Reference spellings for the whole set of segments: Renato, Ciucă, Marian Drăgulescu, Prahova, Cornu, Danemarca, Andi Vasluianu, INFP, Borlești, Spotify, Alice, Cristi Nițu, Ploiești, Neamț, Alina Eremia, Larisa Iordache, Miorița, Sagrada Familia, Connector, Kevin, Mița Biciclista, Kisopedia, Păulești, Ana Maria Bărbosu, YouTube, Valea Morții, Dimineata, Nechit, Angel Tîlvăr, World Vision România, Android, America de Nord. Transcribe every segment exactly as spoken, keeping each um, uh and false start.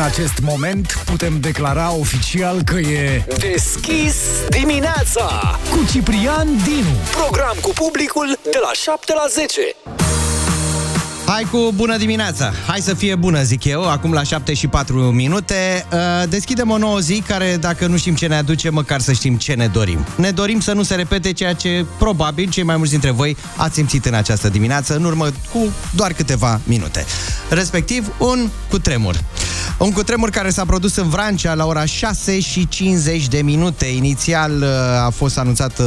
în acest moment putem declara oficial că e deschis dimineața cu Ciprian Dinu. Program cu publicul de la șapte la zece. Hai cu bună dimineața! Hai să fie bună, zic eu, acum la șapte și patru minute. Deschidem o nouă zi care, dacă nu știm ce ne aduce, măcar să știm ce ne dorim. Ne dorim să nu se repete ceea ce, probabil, cei mai mulți dintre voi ați simțit în această dimineață, în urmă cu doar câteva minute. Respectiv, un cutremur. Un cutremur care s-a produs în Vrancea la ora șase și cincizeci de minute. Inițial a fost anunțat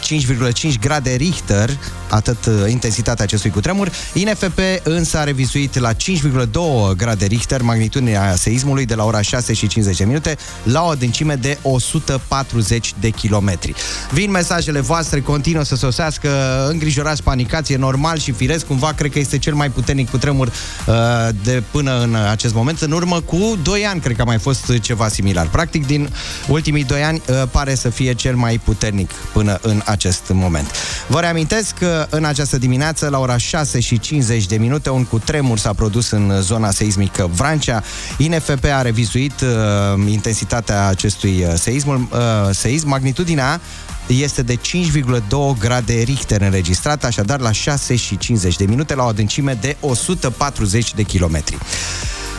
cinci virgulă cinci grade Richter, atât intensitatea acestui cutremur. I N F P însă a revizuit la cinci virgulă doi grade Richter magnitudinea seismului de la ora șase și cincizeci de minute la o adâncime de o sută patruzeci de kilometri. Vin mesajele voastre, continuă să sosească, îngrijorați, panicați, e normal și firesc, cumva cred că este cel mai puternic cutremur uh, de până în acest moment. În urmă cu doi ani cred că a mai fost ceva similar. Practic din ultimii doi ani uh, pare să fie cel mai puternic până în acest moment. Vă reamintesc că în această dimineață la ora șase și cincizeci de minute un cutremur s-a produs în zona seismică Vrancea. I N F P a revizuit uh, intensitatea acestui seism, uh, seism. Magnitudinea este de cinci virgulă doi grade Richter înregistrat, așadar la șase și cincizeci de minute la o adâncime de o sută patruzeci de kilometri.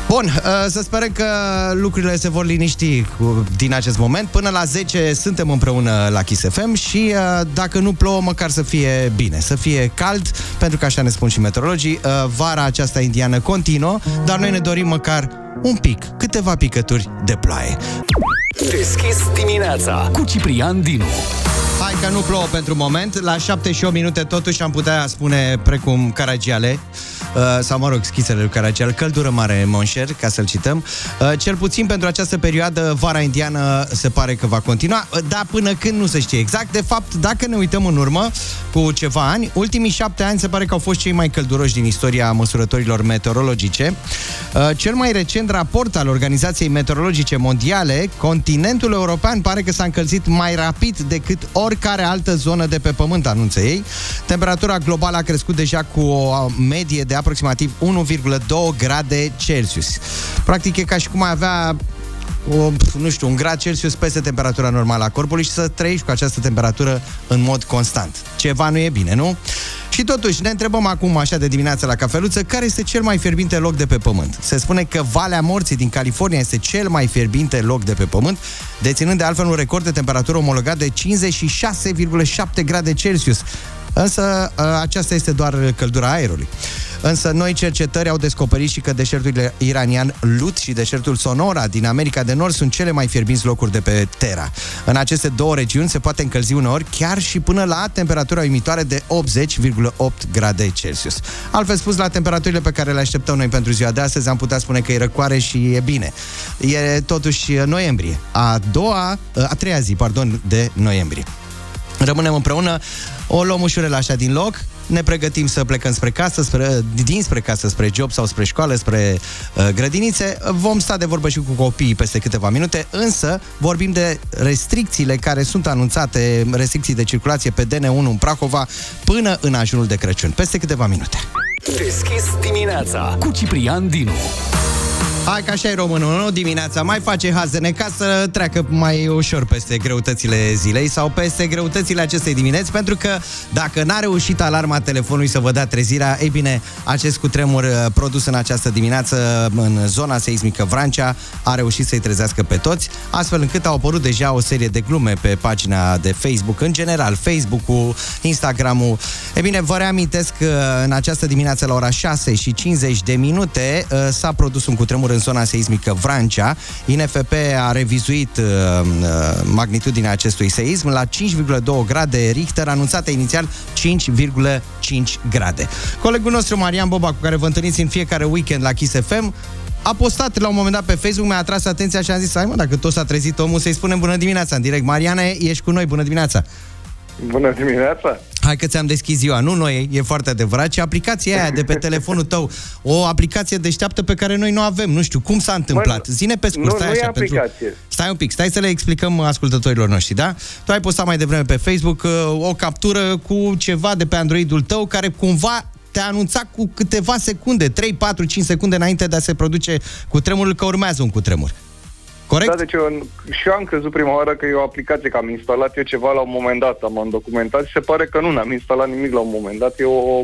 Bun, să sperăm că lucrurile se vor liniști din acest moment. Până la zece suntem împreună la Kiss F M și dacă nu plouă, măcar să fie bine, să fie cald, pentru că așa ne spun și meteorologii. Vara aceasta indiană continuă, dar noi ne dorim măcar un pic, câteva picături de ploaie. Deschis dimineața cu Ciprian Dinu. Hai că nu plouă pentru moment. La șapte și opt minute totuși am putea spune precum Caragiale, sau mă rog, schițele lui Caragiale, căldură mare, monșer, ca să-l cităm. Cel puțin pentru această perioadă, vara indiană se pare că va continua, dar până când nu se știe exact. De fapt, dacă ne uităm în urmă cu ceva ani, ultimii șapte ani se pare că au fost cei mai călduroși din istoria măsurătorilor meteorologice. Cel mai recent raport al Organizației Meteorologice Mondiale, continentul european pare că s-a încălzit mai rapid decât oricare altă zonă de pe pământ, anunță ei. Temperatura globală a crescut deja cu o medie de aproximativ unu virgulă doi grade Celsius. Practic e ca și cum ai avea O, nu știu, un grad Celsius peste temperatura normală a corpului și să trăiești cu această temperatură în mod constant. Ceva nu e bine, nu? Și totuși, ne întrebăm acum, așa de dimineață la cafeluță, care este cel mai fierbinte loc de pe pământ? Se spune că Valea Morții din California este cel mai fierbinte loc de pe pământ, deținând de altfel un record de temperatură omologat de cincizeci și șase virgulă șapte grade Celsius. Însă aceasta este doar căldura aerului. Însă noi cercetări au descoperit și că deșertul iranian Lut și deșertul Sonora din America de Nord sunt cele mai fierbinți locuri de pe Terra. În aceste două regiuni se poate încălzi uneori chiar și până la temperatura uimitoare de optzeci virgulă opt grade Celsius. Altfel spus, la temperaturile pe care le așteptăm noi pentru ziua de astăzi am putea spune că e răcoare și e bine. E totuși noiembrie, a doua, a treia zi, pardon, de noiembrie. Rămânem împreună, o luăm ușurel așa din loc, ne pregătim să plecăm spre casă, spre, dinspre casă, spre job sau spre școală, spre uh, grădinițe. Vom sta de vorbă și cu copiii peste câteva minute, însă vorbim de restricțiile care sunt anunțate, restricții de circulație pe D N unu în Prahova până în ajunul de Crăciun, peste câteva minute. Deschis dimineața cu Ciprian Dinu. Hai că așa e românul, nu? Dimineața mai face hazene ca să treacă mai ușor peste greutățile zilei sau peste greutățile acestei dimineți, pentru că dacă n-a reușit alarma telefonului să vă dea trezirea, ei bine, acest cutremur produs în această dimineață în zona seismică Vrancea a reușit să-i trezească pe toți, astfel încât au apărut deja o serie de glume pe pagina de Facebook, în general, Facebook-ul, Instagram-ul. Ei bine, vă reamintesc că în această dimineață la ora șase și cincizeci de minute s-a produs un cutremur în zona seismică Vrancea. I N F P a revizuit uh, magnitudinea acestui seism la cinci virgulă doi grade Richter, anunțată inițial cinci virgulă cinci grade. Colegul nostru Marian Boba, cu care vă întâlniți în fiecare weekend la Kiss F M, a postat la un moment dat pe Facebook, mi-a atras atenția și am zis, hai mă, dacă tot s-a trezit omul, să-i spunem bună dimineața în direct. Mariane, ești cu noi, bună dimineața! Bună dimineața! Hai că ți-am deschis ziua, nu noi, e foarte adevărat, ci aplicația aia de pe telefonul tău, o aplicație deșteaptă pe care noi nu avem, nu știu, cum s-a întâmplat? Mă, Zine pe scurt, stai nu, așa, nu pentru... aplicație. Stai un pic, stai să le explicăm ascultătorilor noștri, da? Tu ai postat mai devreme pe Facebook o captură cu ceva de pe Android-ul tău care cumva te anunța cu câteva secunde, trei, patru, cinci secunde înainte de a se produce cutremurul, că urmează un cutremur. Corect? Da, deci eu, și eu am crezut prima oară că e o aplicație, că am instalat eu ceva la un moment dat, am documentat și se pare că nu n-am instalat nimic la un moment dat. E o, o,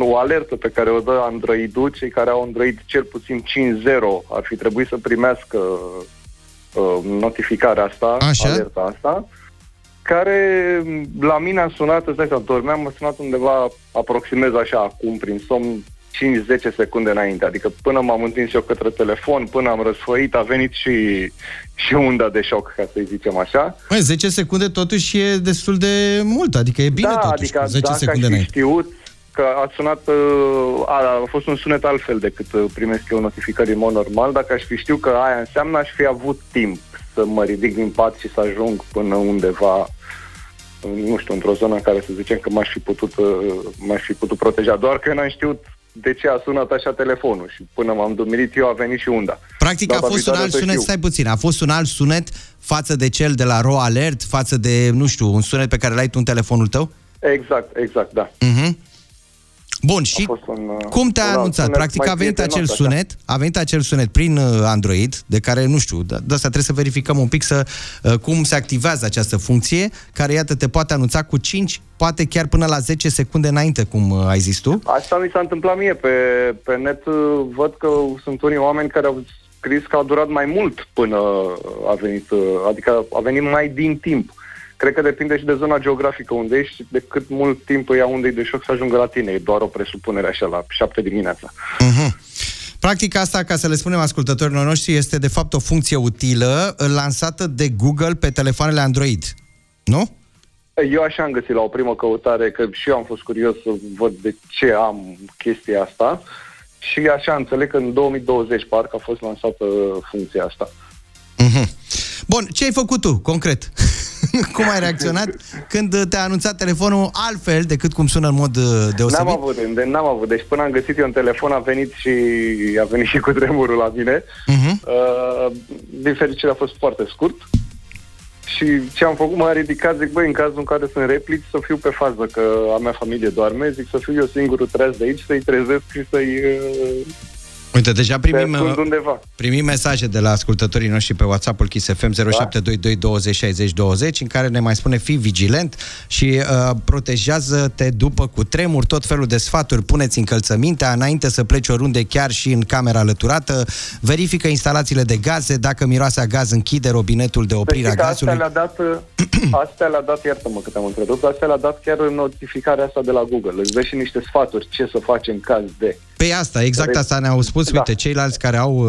o alertă pe care o dă Android-ul, cei care au Android cel puțin cinci punct zero ar fi trebuit să primească uh, notificarea asta, așa? Alerta asta, care la mine a sunat, îți dai seama, dormeam, a sunat undeva, aproximez așa acum prin somn, cinci-zece secunde înainte, adică până m-am întins eu către telefon, până am răsfăit, a venit și, și unda de șoc, ca să-i zicem așa. Măi, zece secunde totuși e destul de mult, adică e bine da, totuși, adică, zece dacă secunde înainte. Știut că a sunat, a, a fost un sunet altfel decât primesc eu notificări în mod normal, dacă aș fi știut că aia înseamnă, aș fi avut timp să mă ridic din pat și să ajung până undeva, nu știu, într-o zonă în care să zicem că m-aș fi putut, m-aș fi putut proteja, doar că eu n-am știut de ce a sunat așa telefonul și până m-am dumirit eu a venit și unda. Practic a fost un alt sunet, stai puțin, a fost un alt sunet față de cel de la Ro Alert, față de, nu știu, un sunet pe care l-ai tu în telefonul tău? Exact, exact, da. Uh-huh. Bun, și un, cum te-a anunțat? Practic a venit acel notă, sunet, așa. A venit acel sunet prin Android, de care, nu știu, de asta trebuie să verificăm un pic să cum se activează această funcție, care, iată, te poate anunța cu cinci, poate chiar până la zece secunde înainte, cum ai zis tu. Asta mi s-a întâmplat mie. Pe, pe net văd că sunt unii oameni care au scris că a durat mai mult până a venit, adică a venit mai din timp. Cred că depinde și de zona geografică unde ești, de cât mult timp ia undei de șoc să ajungă la tine. E doar o presupunere așa, la șapte dimineața. Uh-huh. Practic asta, ca să le spunem ascultătorilor noștri, este de fapt o funcție utilă lansată de Google pe telefoanele Android, nu? Eu așa am găsit la o primă căutare, că și eu am fost curios să văd de ce am chestia asta și așa înțeleg că în două mii douăzeci parcă a fost lansată funcția asta. Uh-huh. Bun, ce ai făcut tu, concret? Cum ai reacționat când te-a anunțat telefonul altfel decât cum sună în mod deosebit? N-am avut, n-am avut. Deci până am găsit eu un telefon a venit și a venit și cutremurul la mine. Uh-huh. Uh, din fericire a fost foarte scurt. Și ce am făcut, m-a ridicat, zic, băi, în cazul în care sunt replici, să fiu pe fază, că a mea familie doarme, zic, să fiu eu singurul treaz de aici, să-i trezesc și să-i... Uh... Uite, deja primim, primim mesaje de la ascultătorii noștri pe WhatsApp-ul Kiss F M zero șapte doi doi douăzeci șaizeci douăzeci, în care ne mai spune fii vigilent și uh, protejează-te după cutremur, tot felul de sfaturi, puneți încălțămintea înainte să pleci oriunde, chiar și în camera alăturată, verifică instalațiile de gaze, dacă miroase a gaz, închide robinetul de oprire a gazului. Astea le-a dat, astea le-a dat, iartă-mă că te-am întrerupt, astea le-a dat chiar notificarea asta de la Google, îți dă și niște sfaturi, ce să faci în caz de... Pe asta, exact asta ne-au spus, uite, da. Ceilalți care au,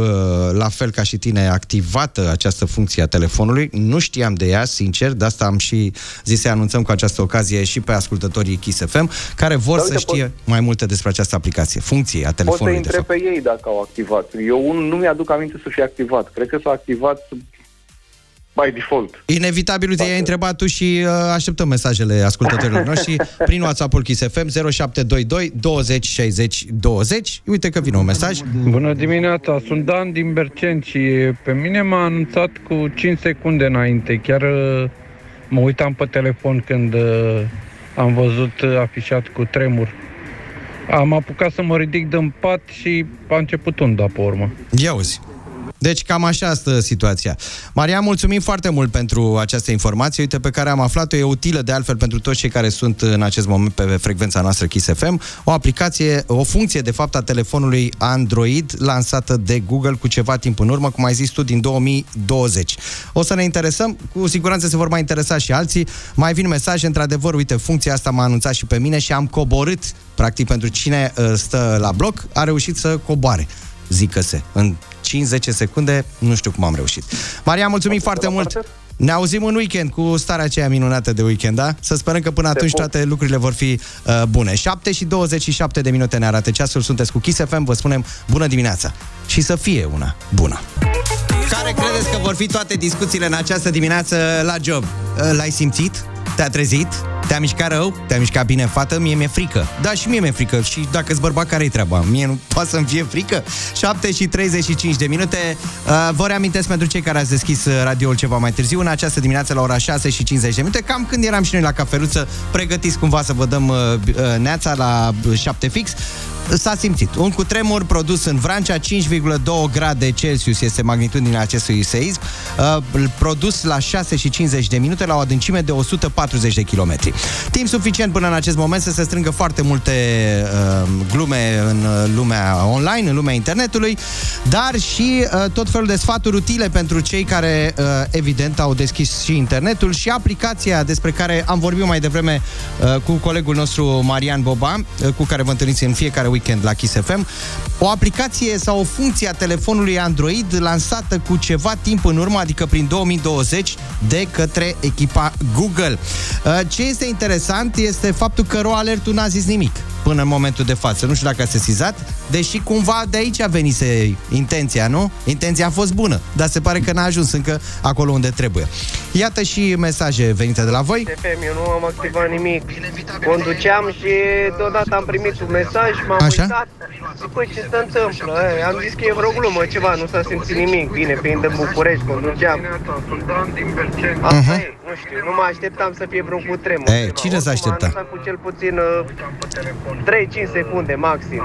la fel ca și tine, activată această funcție a telefonului, nu știam de ea, sincer, de asta am și zis să anunțăm cu această ocazie și pe ascultătorii Kiss F M, care vor da, uite, să știe pot... mai multe despre această aplicație, funcție a telefonului. Poți să întreb pe ei dacă au activat. Eu nu mi-aduc aminte să fie activat. Cred că s-a activat by default. Inevitabil, uite, i-ai întrebat tu și uh, așteptăm mesajele ascultătorilor noștri prin WhatsApp-ul Kiss F M zero șapte doi doi douăzeci șaizeci douăzeci. Uite că vine un mesaj. Bună dimineața, sunt Dan din Berceni și pe mine m-a anunțat cu cinci secunde înainte. Chiar uh, mă uitam pe telefon când uh, am văzut afișat cu tremur. Am apucat să mă ridic din pat și a început unda pe urmă. Ia uzi. Deci cam așa stă situația. Maria, mulțumim foarte mult pentru această informație, uite, pe care am aflat-o, e utilă de altfel pentru toți cei care sunt în acest moment pe frecvența noastră Kiss F M, o aplicație, o funcție de fapt a telefonului Android lansată de Google cu ceva timp în urmă, cum ai zis tu, din două mii douăzeci. O să ne interesăm, cu siguranță se vor mai interesa și alții, mai vin mesaje, într-adevăr, uite, funcția asta m-a anunțat și pe mine și am coborât, practic pentru cine stă la bloc, a reușit să coboare, zică-se, în cinci-zece secunde, nu știu cum am reușit. Maria, mulțumim foarte mult! Parte? Ne auzim în weekend cu starea aceea minunată de weekend, da? Să sperăm că până atunci toate lucrurile vor fi uh, bune. șapte și douăzeci și șapte de minute ne arată ceasul, sunteți cu Kiss F M, vă spunem bună dimineața și să fie una bună! Care credeți că vor fi toate discuțiile în această dimineață la job? L-ai simțit? Te-a trezit? Te-a mișcat rău? Te-a mișcat bine, fată? Mie mi-e frică. Da, și mie mi-e frică. Și dacă-s bărbat, care-i treaba? Mie nu poate să-mi fie frică? șapte și treizeci și cinci de minute. Uh, vă reamintesc pentru cei care ați deschis radioul ceva mai târziu, în această dimineață la ora șase și cincizeci de minute, cam când eram și noi la cafeluță, pregătiți cumva să vă dăm uh, neața la șapte fix, s-a simțit. Un cutremur produs în Vrancea, cinci virgulă doi grade Celsius este magnitudinea acestui seism, uh, produs la șase și cincizeci de minute, la o adâncime de o sută patruzeci de kilometri. Timp suficient până în acest moment să se strângă foarte multe uh, glume în lumea online, în lumea internetului, dar și uh, tot felul de sfaturi utile pentru cei care, uh, evident, au deschis și internetul și aplicația despre care am vorbit mai devreme uh, cu colegul nostru Marian Boba, uh, cu care vă întâlniți în fiecare weekend la Kiss F M. O aplicație sau o funcție a telefonului Android lansată cu ceva timp în urmă, adică prin două mii douăzeci, de către echipa Google. Ce este interesant este faptul că Ro Alert n-a zis nimic până în momentul de față. Nu știu dacă a sesizat, deși cumva de aici a venit intenția, nu? Intenția a fost bună, dar se pare că n-a ajuns încă acolo unde trebuie. Iată și mesaje venite de la voi. F M, eu nu am activat nimic. Conduceam și deodată am primit un mesaj, m-am Așa? uitat. Păi ce se întâmplă? Am zis că e vreo glumă, ceva, nu s-a simțit nimic. Bine, fiind în București, conduceam. Asta uh-huh. e, nu știu, nu mă așteptam să fie vreo cutremur. Ei, cine s-a așteptat? Am cu cel puțin uh, trei cinci secunde maxim.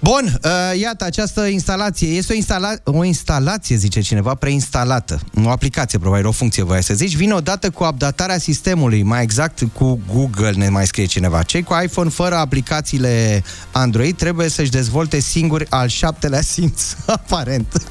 Bun, uh, iată, această instalație este o, instala- o instalație, zice cineva, preinstalată. O aplicație, probabil, o funcție, voia să zici. Vine odată cu updatarea sistemului, mai exact cu Google, ne mai scrie cineva. Cei cu iPhone fără aplicațiile Android trebuie să-și dezvolte singuri al șaptelea simț, aparent.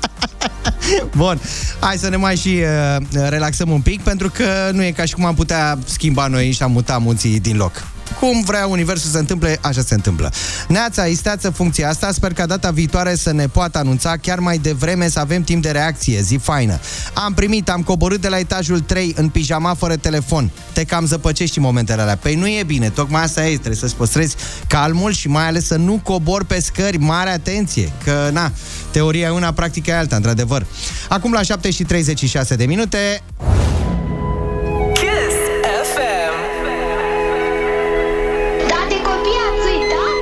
Bun, hai să ne mai și uh, relaxăm un pic, pentru că nu e ca și cum am putea schimba noi și am mutat munții din loc. Cum vrea universul să întâmple, așa se întâmplă. Neața, isteață funcția asta. Sper că data viitoare să ne poată anunța chiar mai devreme, să avem timp de reacție. Zi faină. Am primit, am coborât de la etajul trei în pijama fără telefon. Te cam zăpăcești în momentele alea. Păi nu e bine, tocmai asta e. Trebuie să-ți păstrezi calmul și mai ales să nu cobori pe scări. Mare atenție, că na, teoria e una, practica e alta, într-adevăr. Acum la șapte și treizeci și șase de minute.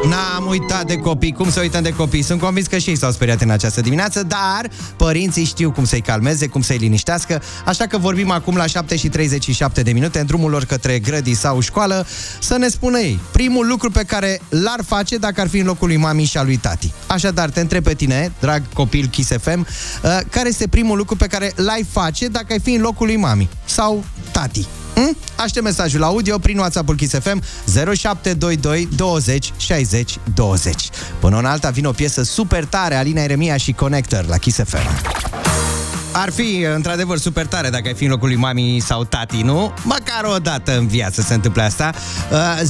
N-am uitat de copii, cum să uităm de copii? Sunt convins că și ei s-au speriat în această dimineață, dar părinții știu cum să-i calmeze, cum să-i liniștească, așa că vorbim acum la șapte și treizeci și șapte de minute, în drumul lor către grădii sau școală, să ne spună ei primul lucru pe care l-ar face dacă ar fi în locul lui mami și al lui tati. Așadar, te întreb pe tine, drag copil Kiss F M, care este primul lucru pe care l-ai face dacă ai fi în locul lui mami sau tati? Hmm? Aștept mesajul audio prin WhatsApp-ul Kiss F M zero șapte doi doi douăzeci șaizeci douăzeci. Până în alta vine o piesă super tare, Alina Eremia și Connector la Kiss F M. Ar fi, într-adevăr, super tare dacă ai fi în locul lui mami sau tati, nu? Măcar o dată în viață se întâmplă asta.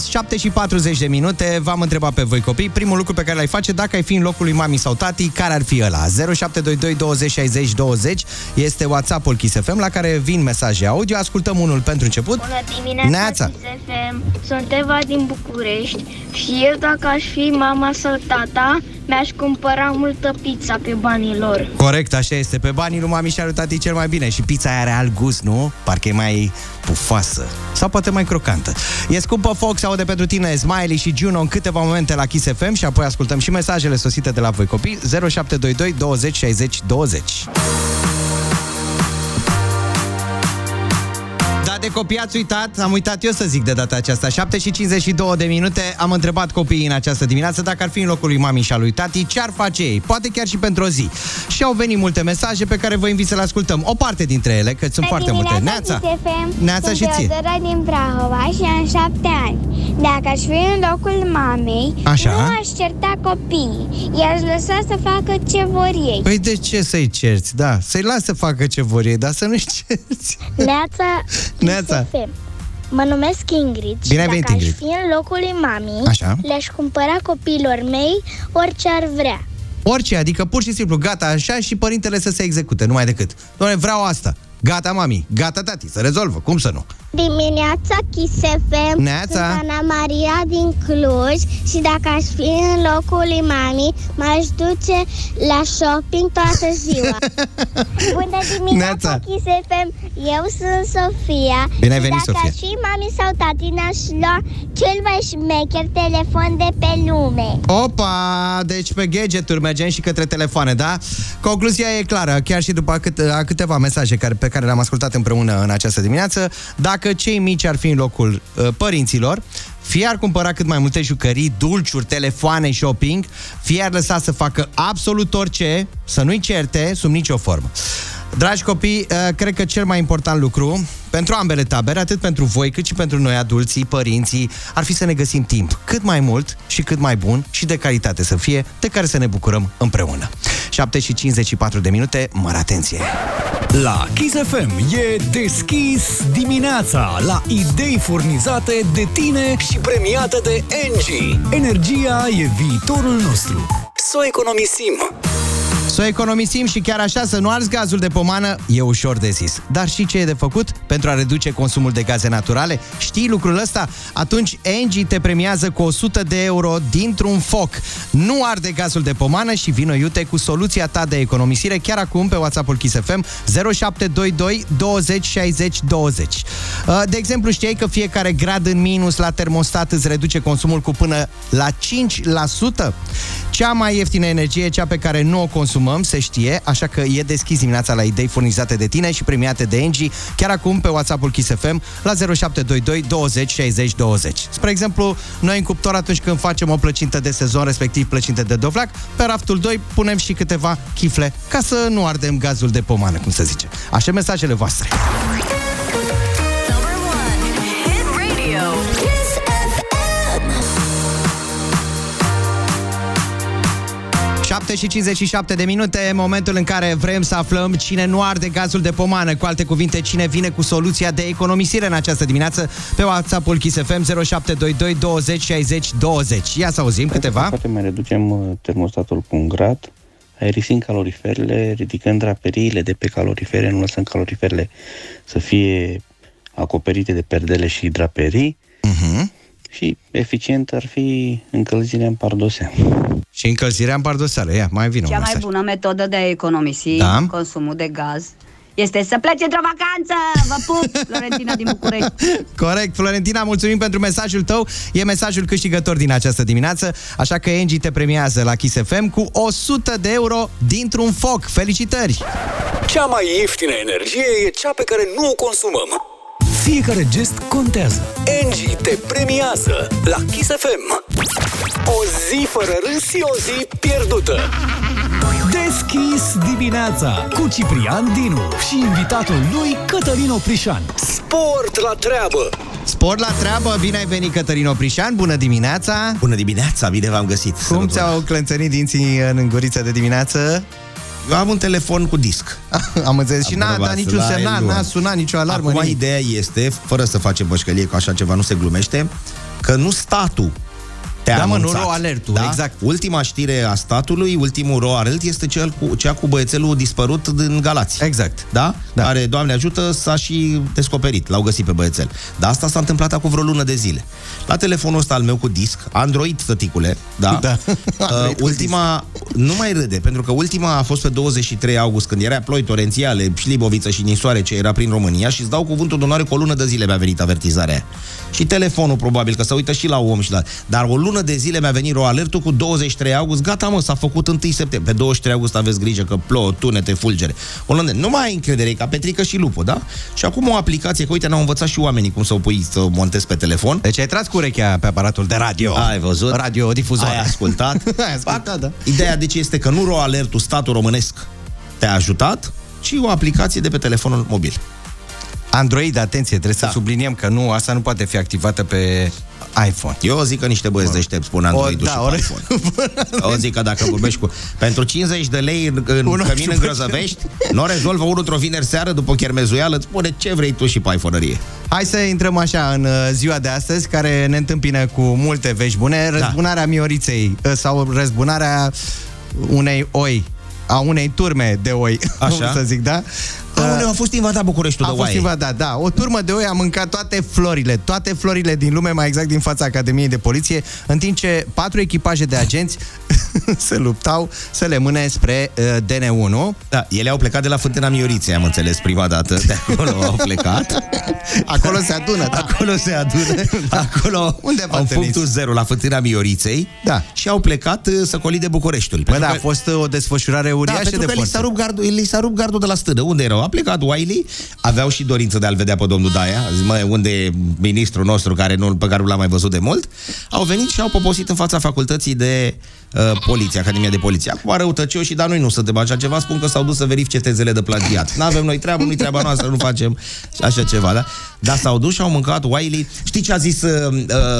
șapte și patruzeci de minute, v-am întrebat pe voi, copii, primul lucru pe care l-ai face dacă ai fi în locul lui mami sau tati, care ar fi ăla? zero șapte doi doi douăzeci șaizeci douăzeci este WhatsApp-ul Kiss F M, la care vin mesaje audio. Ascultăm unul pentru început. Bună dimineața, Kiss F M. Sunt Eva din București și eu, dacă aș fi mama sau tata, mi-aș cumpăra multă pizza pe banii lor. Corect, așa este. Pe banii lui mami și lui tati cel mai bine. Și pizza aia are alt gust, nu? Parcă e mai pufoasă. Sau poate mai crocantă. E scumpă Fox, aude pentru tine Smiley și Juno în câteva momente la Kiss F M și apoi ascultăm și mesajele sosite de la voi, copii. zero șapte doi doi douăzeci șaizeci douăzeci. De copii ați uitat, am uitat eu să zic de data aceasta. șapte și cincizeci și două de minute, am întrebat copiii în această dimineață dacă ar fi în locul lui mami și al lui tati, ce ar face ei, poate chiar și pentru o zi. Și au venit multe mesaje pe care vă invit să le ascultăm. O parte dintre ele, că sunt foarte multe. Neața, Neața și ție. Sunt Teodora din Prahova și am șapte ani. Dacă aș fi în locul mamei, Așa? nu aș certa copiii. I-aș lăsa să facă ce vor ei. Păi de ce să-i cerți, da? Să-i las să facă ce vor ei, dar să nu-i cerți. Neața... Mă numesc Ingrid. Bine ai venit, Ingrid. Dacă aș fi în locul lui mami, Așa. le-aș cumpăra copiilor mei orice ar vrea. Orice, adică pur și simplu, gata, așa și părintele să se execute, numai decât. Doamne, vreau asta. Gata, mami, gata, tati, se rezolvă, cum să nu? Dimineața, Kiss F M, sunt Ana Maria din Cluj și dacă aș fi în locul lui mami, m-aș duce la shopping toată ziua. Bună dimineața, Kiss F M, eu sunt Sofia. Bine ai venit, Sofia. Dacă aș fi mami sau tati, n-aș lua cel mai șmecher telefon de pe lume. Opa, deci pe gadget-uri mergem și către telefoane, da? Concluzia e clară, chiar și după a câteva mesaje pe care le-am ascultat împreună în această dimineață. Dacă cei mici ar fi în locul uh, părinților, fie ar cumpăra cât mai multe jucării, dulciuri, telefoane, shopping, fie ar lăsa să facă absolut orice, să nu-i certe sub nicio formă. Dragi copii, uh, cred că cel mai important lucru pentru ambele tabere, atât pentru voi cât și pentru noi adulții, părinții, ar fi să ne găsim timp cât mai mult și cât mai bun și de calitate să fie, de care să ne bucurăm împreună. șapte și cincizeci și patru de minute, mare atenție! La Kiss F M e deschis dimineața la idei furnizate de tine și premiate de Engie. Energia e viitorul nostru. Să o economisim! Să o economisim și chiar așa să nu arzi gazul de pomană e ușor de zis. Dar și ce e de făcut pentru a reduce consumul de gaze naturale? Știi lucrul ăsta? Atunci Engie te premiază cu o sută de euro dintr-un foc. Nu arde gazul de pomană și vino iute cu soluția ta de economisire chiar acum pe WhatsApp-ul Kiss F M zero șapte doi doi douăzeci șaizeci douăzeci. De exemplu, știai că fiecare grad în minus la termostat îți reduce consumul cu până la cinci la sută? Cea mai ieftină energie, cea pe care nu o consumăm, se știe, așa că e deschis dimineața la idei furnizate de tine și premiate de Engie chiar acum pe WhatsApp-ul Kiss F M la zero șapte doi doi douăzeci șaizeci douăzeci. Spre exemplu, noi în cuptor atunci când facem o plăcintă de sezon, respectiv plăcintă de dovleac, pe raftul doi punem și câteva chifle ca să nu ardem gazul de pomană, cum se zice. Așa mesajele voastre. șapte și cincizeci și șapte de minute, momentul în care vrem să aflăm cine nu arde gazul de pomană. Cu alte cuvinte, cine vine cu soluția de economisire în această dimineață pe WhatsApp-ul Kiss F M zero șapte doi doi douăzeci șaizeci douăzeci. Ia să auzim câteva. Poate mai reducem termostatul cu un grad, aerisim caloriferele, ridicând draperiile de pe calorifere, nu lăsăm caloriferele să fie acoperite de perdele și draperii. Uh-huh. Și eficient ar fi încălzirea în pardosea. Și încălzirea în pardoseală, ia, mai vină. Cea mai bună metodă de a economisi da? consumul de gaz este să pleci într-o vacanță! Vă pup, Florentina din București! Corect, Florentina, mulțumim pentru mesajul tău. E mesajul câștigător din această dimineață, așa că Engie te premiază la Kiss F M cu o sută de euro dintr-un foc. Felicitări! Cea mai ieftină energie e cea pe care nu o consumăm. Fiecare gest contează. Engie te premiază la Kiss F M. O zi fără râs și o zi pierdută. Deschis dimineața cu Ciprian Dinu și invitatul lui Cătălin Oprișan. Sport la treabă. Sport la treabă, bine ai venit, Cătălin Oprișan, bună dimineața. Bună dimineața, bine v-am găsit. Cum ți-au clănțănit dinții în gurița de dimineață? Eu am un telefon cu disc. Am înțeles. Și n-a dat niciun semnal, n-a sunat nicio alarmă. Acum nimic. Ideea este, fără să facem bășcălie, că așa ceva nu se glumește, că nu statul te-a da, anunțat. Da, mă, nu Ro Alertul, da? Exact. Ultima știre a statului, ultimul Ro Alert, este cel cu, cea cu băiețelul dispărut din Galați. Exact. Da? Da. Care, Doamne ajută, s-a și descoperit, l-au găsit pe băiețel. Dar asta s-a întâmplat acum vreo lună de zile. La telefonul ăsta al meu cu disc, Android, tăticule, da? Da. Uh, ultima, nu mai râde, pentru că ultima a fost pe douăzeci și trei august, când era ploi torențiale, șliboviță și nisoare ce era prin România și îți dau cuvântul de onoare că o lună de zile mi-a venit avertizarea. Și telefonul, probabil, că se uită și la om și la... Dar o lună de zile mi-a venit Ro Alertul cu douăzeci și trei august. Gata, mă, s-a făcut întâi septembrie. Pe douăzeci și trei august aveți grijă că plouă, tunete, fulgere. Nu mai ai încredere, e ca Petrică și Lupu, da? Și acum o aplicație, că uite, n-au învățat și oamenii cum să o pui, să o montezi pe telefon. Deci ai tras cu urechea pe aparatul de radio. Ai văzut? Radiodifuzor. Ai ascultat? Ai ascultat, da. Ideea, deci, este că nu Ro Alertul, statul românesc te-a ajutat, ci o aplicație de pe telefonul mobil. Android, atenție, trebuie da. să subliniem că nu, asta nu poate fi activată pe iPhone. Eu zic că niște băieți deștepți spun Android-ul da, și ori... iPhone. Eu zic că dacă vorbești cu... Pentru cincizeci de lei în, în cămin în Grăzăvești, nu rezolvă unul într-o vineri seară după chermezuială, îți spune ce vrei tu și pe iPhone-ărie. Hai să intrăm așa în ziua de astăzi, care ne întâmpină cu multe vești bune. Răzbunarea da. mioriței sau răzbunarea unei oi, a unei turme de oi, așa să zic, da? Aoleu, am fost invadat Bucureștiul de oaie. A fost invadat, da. O turmă de oaie a mâncat toate florile, toate florile din lume, mai exact din fața Academiei de Poliție, în timp ce patru echipaje de agenți se luptau să le mâne spre uh, D N unu. Da, ele au plecat de la Fântâna Mioriței, am înțeles, prima dată. De acolo au plecat. Acolo se adună, da. Acolo se adună. Da. Acolo unde au punctul zero, la Fântâna Mioriței. Da. Și au plecat uh, să colide Bucureștiul. Bă, da, că... a fost o desfășurare uriașă, da, de forță. Da, pentru că li s-a rupt gardul, li s-a rupt gardul de la stână. Unde erau? A plecat Wiley, aveau și dorință de a-l vedea pe domnul Daia, zic, mă, unde e ministrul nostru care nu, pe care nu l-am mai văzut de mult, au venit și au poposit în fața facultății de uh, poliție, Academia de Poliție. Acum răutăcioșii, dar noi nu suntem așa ceva, spun că s-au dus să verifice tezele de plagiat. N-avem noi treabă, nu-i treaba noastră, nu facem așa ceva, da? Dar s-au dus și au mâncat Wiley. Știi ce a zis uh,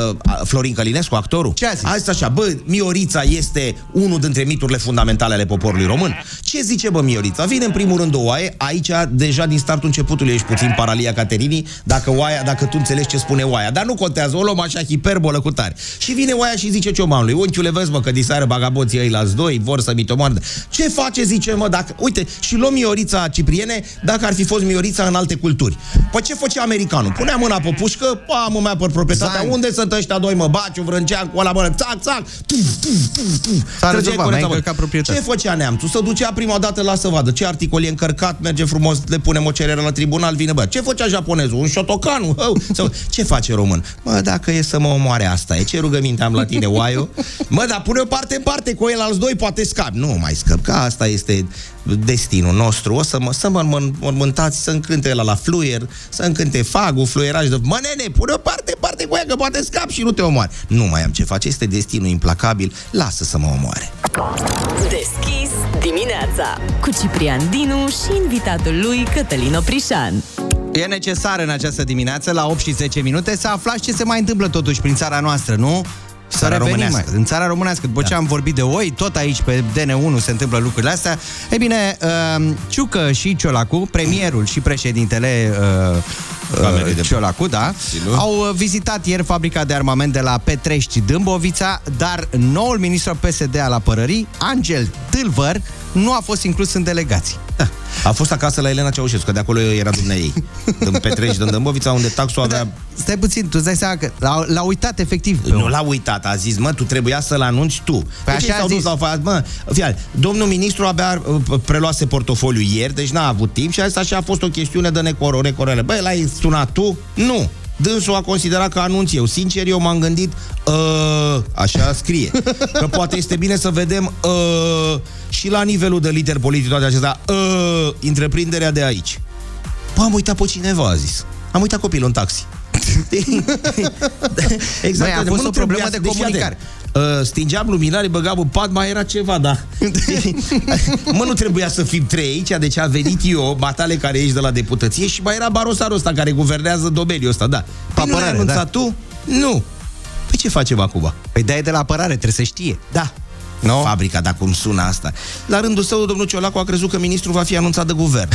uh, Florin Călinescu, actorul? Ce a zis? A zis așa, bă, Miorița este unul dintre miturile fundamentale ale poporului român. Ce zice, bă, Miorița? Vine în primul rând o oaie, aici deja din startul începutului ești puțin paralia Caterinii, dacă oaia, dacă tu înțelegi ce spune oaia, dar nu contează, o luăm așa hiperbolă cu tare. Și vine oaia și zice ciomanului, unchiule, vezi mă că diseară bagaboții ei la doi, vor să mi tomoară. Ce face, zice, mă, dacă, uite, și luăm Miorița Cipriene, dacă ar fi fost Miorița în alte culturi. Păi ce făcea americanul? Punea mâna pe pușcă, pa, mă, mea, pe proprietatea, Zang. Unde sunt ăștia doi, mă, Baciu, Vrâncea, cu ăla, mă, țac, țac, tuf, tuf, tuf, tuf. Rezolva, corect, ce făcea neamțul? Se ducea prima dată la să vadă ce articol e încărcat, merge frumos, le punem o cerere la tribunal, vine, bă. Ce făcea japonezul? Un șotocanu? Sau ce face român? Mă, dacă e să mă omoare asta, e ce rugăminte am la tine, oaiu? Mă, dar pune-o parte în parte, cu el alți doi poate scap. Nu mai scap, că asta este destinul nostru. O să mă, să mă înmormântați, să încânte ăla la fluier, să încânte fagul, fluieraj de... Mă, nene, pune-o parte, parte cu ea, că poate scap și nu te omoare. Nu mai am ce face, este destinul implacabil, lasă să mă omoare. Deschis dimineața cu Ciprian Dinu și invitatul lui Cătălin Oprișan. E necesar în această dimineață, la opt și zece minute, să aflați ce se mai întâmplă totuși prin țara noastră, nu? Țara românească. În țara românească, după da. ce am vorbit de oi, tot aici pe D N unu se întâmplă lucrurile astea. Ei bine, uh, Ciucă și Ciolacu, premierul și președintele uh, uh, Ciolacu, da, Silu. au vizitat ieri fabrica de armament de la Petrești Dâmbovița, dar noul ministru P S D al apărării, Angel Tîlvăr, nu a fost inclus în delegații. Da. A fost acasă la Elena Ceaușescu, că de acolo era dumneaei. Din Petrești, din Dâmbovița, unde taxul avea... Da, stai puțin, tu îți dai seama că l-a, l-a uitat efectiv. Pe nu l-a uitat, a zis, mă, tu trebuia să-l anunți tu. Păi așa s-au dus la față, mă, fie, domnul ministru abia preluase portofoliul ieri, deci n-a avut timp și a zis așa, a fost o chestiune de necoro, necorele. Băi, l-ai sunat tu? Nu. Dânsul a considerat că anunț eu. Sincer, eu m-am gândit, așa scrie, că poate este bine să vedem și la nivelul de lider politic toate acestea, întreprinderea de aici. Bă, am uitat pe cineva, a zis. Am uitat copilul în taxi. Exact. Băi, a fost o problemă de comunicare. Stingeam luminare, băgam în pat, mai era ceva, da. Mă, nu trebuia să fim trei aici, deci a venit eu, Matale, care ești de la deputăție, și mai era barosarul ăsta care guvernează domeniul ăsta, da. Păi nu l-ai anunțat tu? Nu. Păi ce facem acum? Păi de-aia de la apărare, trebuie să știe. Da. No? Fabrica, dacă cum sună asta. La rândul său, domnul Ciolacu a crezut că ministrul va fi anunțat de guvern.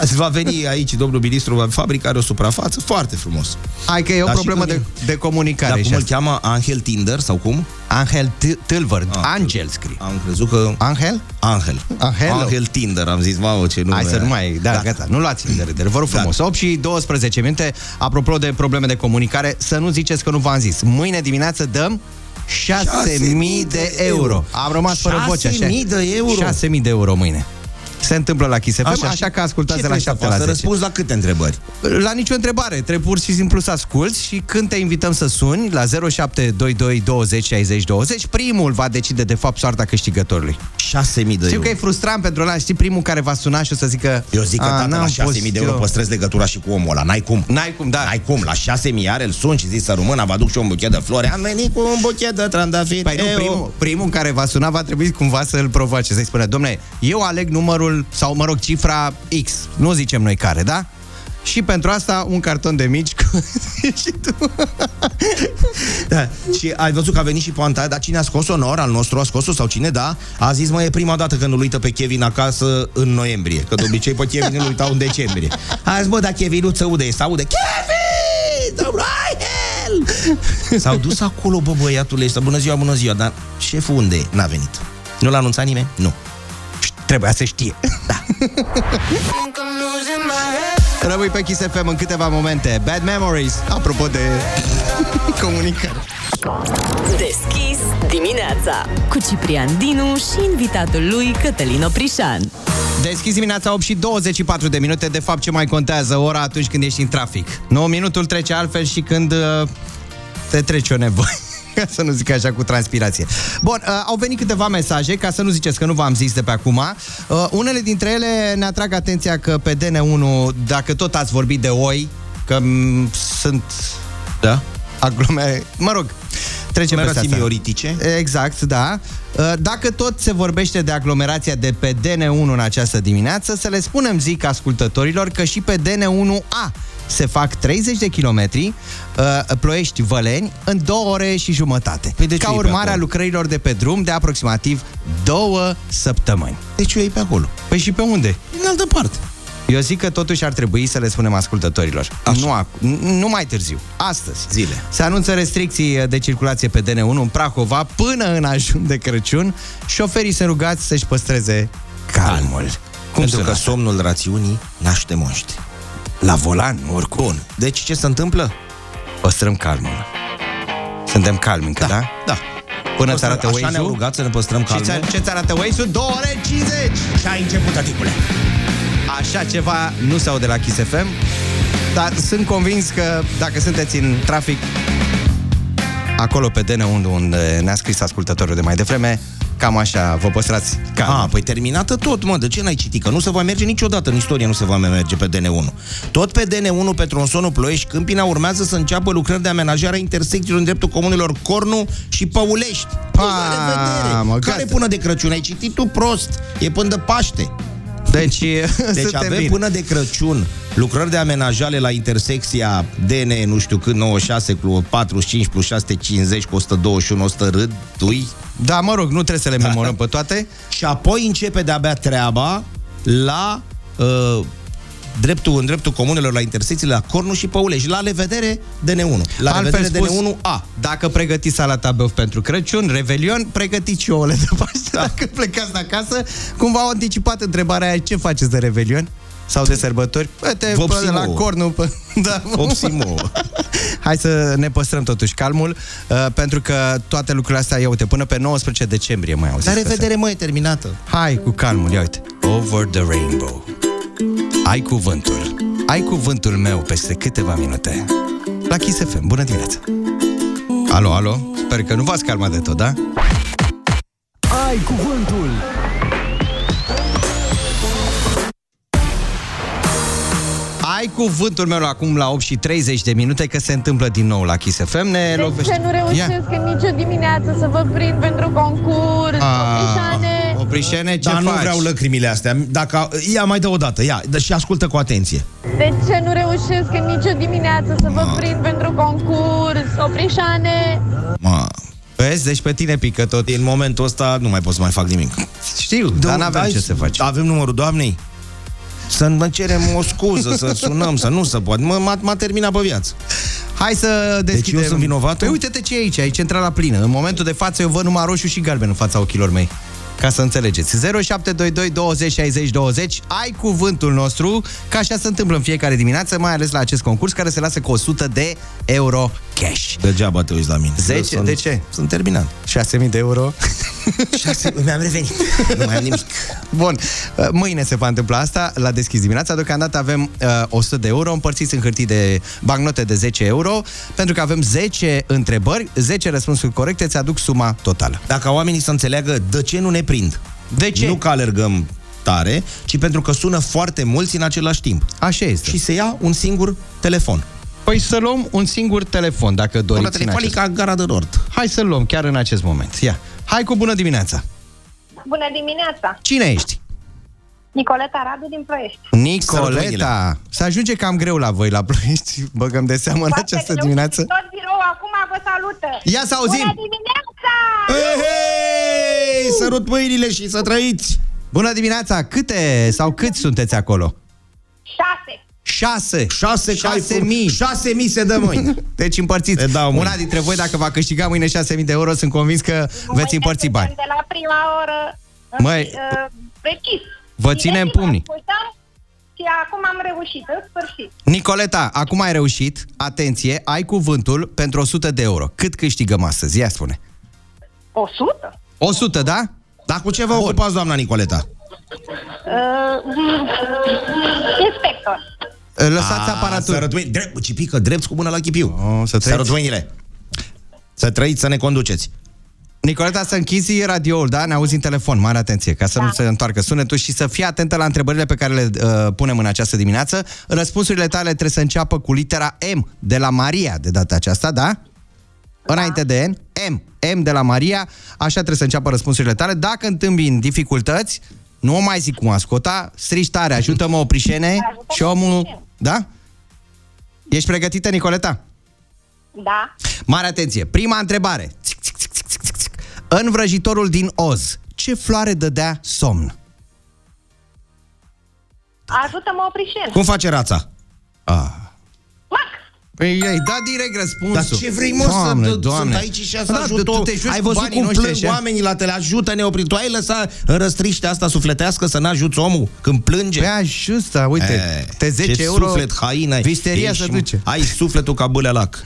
Azi va veni aici domnul ministru, fabrica are o suprafață foarte frumos. Hai că e o dar problemă de, de comunicare. Dar cum îl cheamă? Angel Tinder sau cum? Angel Tîlvăr. Angel scrie. Am crezut că... Angel? Angel. Angel Tinder, am zis, wow, ce nume. Hai să nu mai... Da, da, gata, nu luați în derâdere, vă rog frumos. Da. opt și douăsprezece minute, apropo de probleme de comunicare, să nu ziceți că nu v-am zis. Mâine dimineață dăm... șase mii de euro. Am rămas fără voce, așa. șase mii de euro? șase mii de euro mâine. Se întâmplă la Kiss F M, așa, așa că ascultați de la șapte la zece. Să răspunzi la câte întrebări? La nicio întrebare, trebuie pur și simplu să asculți și când te invităm să suni la zero șapte doi doi douăzeci șaizeci douăzeci, primul va decide de fapt soarta câștigătorului. șase mii de euro. Știu că e frustrant pentru ăla, știi, primul care va suna și o să zică... Eu zic că tata, la șase mii de euro păstrezi legătura și cu omul ăla, n-ai cum. N-ai cum, da. N-ai cum, la șase mii are, îl sun și zici să rămână, vă aduc și un buchet de flori. Am venit cu un buchet de trandafiri. Păi nu, primul, primul care va suna va trebui cumva să-l provoace, să-i spune, dom'le, eu aleg numărul sau, mă rog, cifra X. Nu zicem noi care, da? Și pentru asta, un carton de mici cu... și tu. Da. Și ai văzut că a venit și poanta aia, dar cine a scos-o, Nor, al nostru a scos-o sau cine, da? A zis, mă, e prima dată când îl uită pe Kevin acasă în noiembrie, că de obicei pe Kevin îl uitau în decembrie. A zis, bă, dar Kevin nu ți aude, se aude. Kevin! Domnul, hai el! S-au dus acolo, bă, băiatule ăsta, bună ziua, bună ziua, dar șeful unde e? N-a venit. Nu l-a anunțat nimeni? Nu. Trebuia să știe. Da. Rămâi pe Kiss F M în câteva momente. Bad Memories, apropo de comunicare. Deschis dimineața cu Ciprian Dinu și invitatul lui Cătălin Oprișan. Deschis dimineața, opt și douăzeci și patru de minute. De fapt, ce mai contează ora atunci când ești în trafic? nouă minutul trece altfel și când uh, te trece o nevoie. Ca să nu zic așa, cu transpirație. Bun, uh, au venit câteva mesaje, ca să nu ziceți că nu v-am zis de pe acum. Uh, unele dintre ele ne atrag atenția că pe D N unu, dacă tot ați vorbit de oi, că m- sunt... Da? Aglomere... Mă rog, trecem peste asta. Mioritice. Exact, da. Dacă tot se vorbește de aglomerația de pe D N unu în această dimineață, să le spunem, zic ascultătorilor, că și pe D N unu A se fac treizeci de kilometri Ploiești-Văleni în două ore și jumătate. Păi ca urmare a lucrărilor de pe drum de aproximativ două săptămâni. Deci eu iei pe acolo. Păi și pe unde? În altă parte. Eu zic că totuși ar trebui să le spunem ascultătorilor. Așa. Nu, nu mai târziu. Astăzi. Zile. Se anunță restricții de circulație pe D N unu în Prahova până în ajun de Crăciun. Șoferii sunt rugați să-și păstreze calmul. Cum Pentru că asta? Somnul rațiunii naște monști. La volan, oricum. Bun. Deci ce se întâmplă? Păstrăm calmul. Suntem calmi încă, da? Da. da. Până ți arată Waze-ul. Așa ne-au rugat să ne păstrăm calmul. Și ce ți arată Waze-ul? două ore cincizeci Și a început, aticule. Așa ceva nu se aude la Kiss F M, dar sunt convins că dacă sunteți în trafic, acolo pe D N unu unde ne-a scris ascultătorul de mai devreme, cam așa, vă păstrați calm. Ah, păi terminată tot, mă, de ce n-ai citit? Că nu se va merge niciodată în istorie, nu se va merge pe D N unu. Tot pe D N unu, pe tronsonul Ploiești-Câmpina, urmează să înceapă lucrări de amenajare a intersecțiilor în dreptul comunelor Cornu și Păulești. Pa, mă, care până de Crăciun? Ai citit tu prost, e până de Paște. Deci, deci avem bine. Până de Crăciun lucrări de amenajare la intersecția D N, nu știu cât, nouăzeci și șase cu patruzeci și cinci plus șase sute cincizeci cu o sută douăzeci și unu, o sută râd, tui. Da, mă rog, nu trebuie să le da, memorăm da. pe toate. Și apoi începe de-abia treaba la uh, dreptul, în dreptul comunelor, la intersecțiile la Cornu și Păulești. La revedere D N unu. La altfel revedere spus, D N unu A. Dacă pregătiți salata beof pentru Crăciun, Revelion, pregătiți și ouăle de Paște. Da. Dacă plecați de acasă, cumva au anticipat întrebarea aia, ce faceți de Revelion? Sau de sărbători? Păi de la Cornu. Pă... Da, hai să ne păstrăm totuși calmul, uh, pentru că toate lucrurile astea, ia uite, până pe nouăsprezece decembrie mai auzit. La revedere, mă, e terminată. Hai cu calmul, ia uite. Over the Rainbow. Ai cuvântul. Ai cuvântul meu peste câteva minute. La Kiss F M. Bună dimineața! Alo, alo! Sper că nu v-ați calmat de tot, da? Ai cuvântul! Ai cuvântul meu acum la opt și treizeci de minute, că se întâmplă din nou la Kiss F M. Ne deci lovește... că nu reușesc yeah. în nicio dimineață să vă prind pentru concurs, Oprișane. Oprișene, ce Dar faci? Nu vreau lăcrimile astea. Dacă... Ia mai dă o dată, ia, și ascultă cu atenție. De ce nu reușesc în nicio dimineață să vă Ma. prind pentru concurs, Oprișane? Ma... Vezi? Deci pe tine pică tot. În momentul ăsta nu mai pot să mai fac nimic. Știu, dar n-avem ce să facem. Avem numărul doamnei? Să-mi cerem o scuză, să sunăm, să nu se poate. M- m-a terminat pe viață. Hai să deschidem. Deci eu sunt vinovat? Păi uite-te ce e aici, aici centrala plină. În momentul de față eu văd numai roșu și galben în fața ochilor mei. Ca să înțelegeți. zero șapte doi doi douăzeci șaizeci douăzeci. Ai cuvântul nostru, că așa se întâmplă în fiecare dimineață, mai ales la acest concurs care se lasă cu o sută de euro cash. Degeaba te uiți la mine. zece Sunt, de ce? Sunt terminat. șase mii de euro șase mi-am revenit. Nu mai am nimic. Bun. Mâine se va întâmpla asta la Deschis dimineața. Deocamdată avem uh, o sută de euro împărțiți în hârtii de bancnote de zece euro, pentru că avem zece întrebări, zece răspunsuri corecte îți aduc suma totală. Dacă oamenii să înțeleagă de ce nu ne prind. De ce? Nu că alergăm tare, ci pentru că sună foarte mulți în același timp. Așa este. Și se ia un singur telefon. Păi să luăm un singur telefon, dacă doriți. O telefonică acest... Gara de Nord. Hai să luăm chiar în acest moment. Ia. Hai cu bună dimineața. Bună dimineața. Cine ești? Nicoleta Radu din Ploiești. Nicoleta, să ajunge cam greu la voi la Ploiești. Băgăm de seamă în această dimineață. Tot birou acum vă salută. Ia să auzim. Bună dimineața! Hey, hey! Sărut mâinile și să trăiți. Bună dimineața. Câte sau câți sunteți acolo? Șase. Șase. Șase, șase mii. Șase mii se dă mâine. Deci împărțiți. Una dintre voi, dacă va câștiga mâine șase mii de euro, sunt convins că mâine veți împărți bani. De la prima oră. Măi, uh, precis. Vă ținem pumnii. și acum am reușit, în sfârșit. Nicoleta, acum ai reușit, atenție, ai cuvântul pentru o sută de euro. Cât câștigăm astăzi? Ia spune. o sută? o sută, da? Dar cu ce vă ocupați, doamna Nicoleta? Uh, inspector. Lăsați aparatul. Drept, ci pică, drept cu mâna la chipiu. Oh, să trăiți. Sărătmâinile. Să trăiți, să ne conduceți. Nicoleta, să închizi radioul, da? Ne auzi în telefon, mare atenție, ca să da. nu se întoarcă sunetul și să fii atentă la întrebările pe care le uh, punem în această dimineață. Răspunsurile tale trebuie să înceapă cu litera M, de la Maria, de data aceasta, da? Da. Înainte de N, M. M de la Maria, așa trebuie să înceapă răspunsurile tale. Dacă întâmpini dificultăți, nu o mai zic cu mascota, strigi tare, ajută-mă, oprișene, ajută-mă, și omul... Da? Ești pregătită, Nicoleta? Da. Mare atenție, prima întrebare. În Vrăjitorul din Oz, ce floare dădea somn? Ajută-mă, oprișene. Cum face rața? Ah. Mac! Ei, ei, da direct răspunsul. Dar ce vrei, mă, doamne, să doamne. sunt aici și să da, ajut o... Ai văzut cum plâng oamenii la tele, ajută-ne, opri. Tu ai lăsat răstriștea asta sufletească să n-ajuți omul când plânge? Păi ajusta, uite, e, te zece euro, suflet, haina, visteria se duce. Ai sufletul ca bâlelac.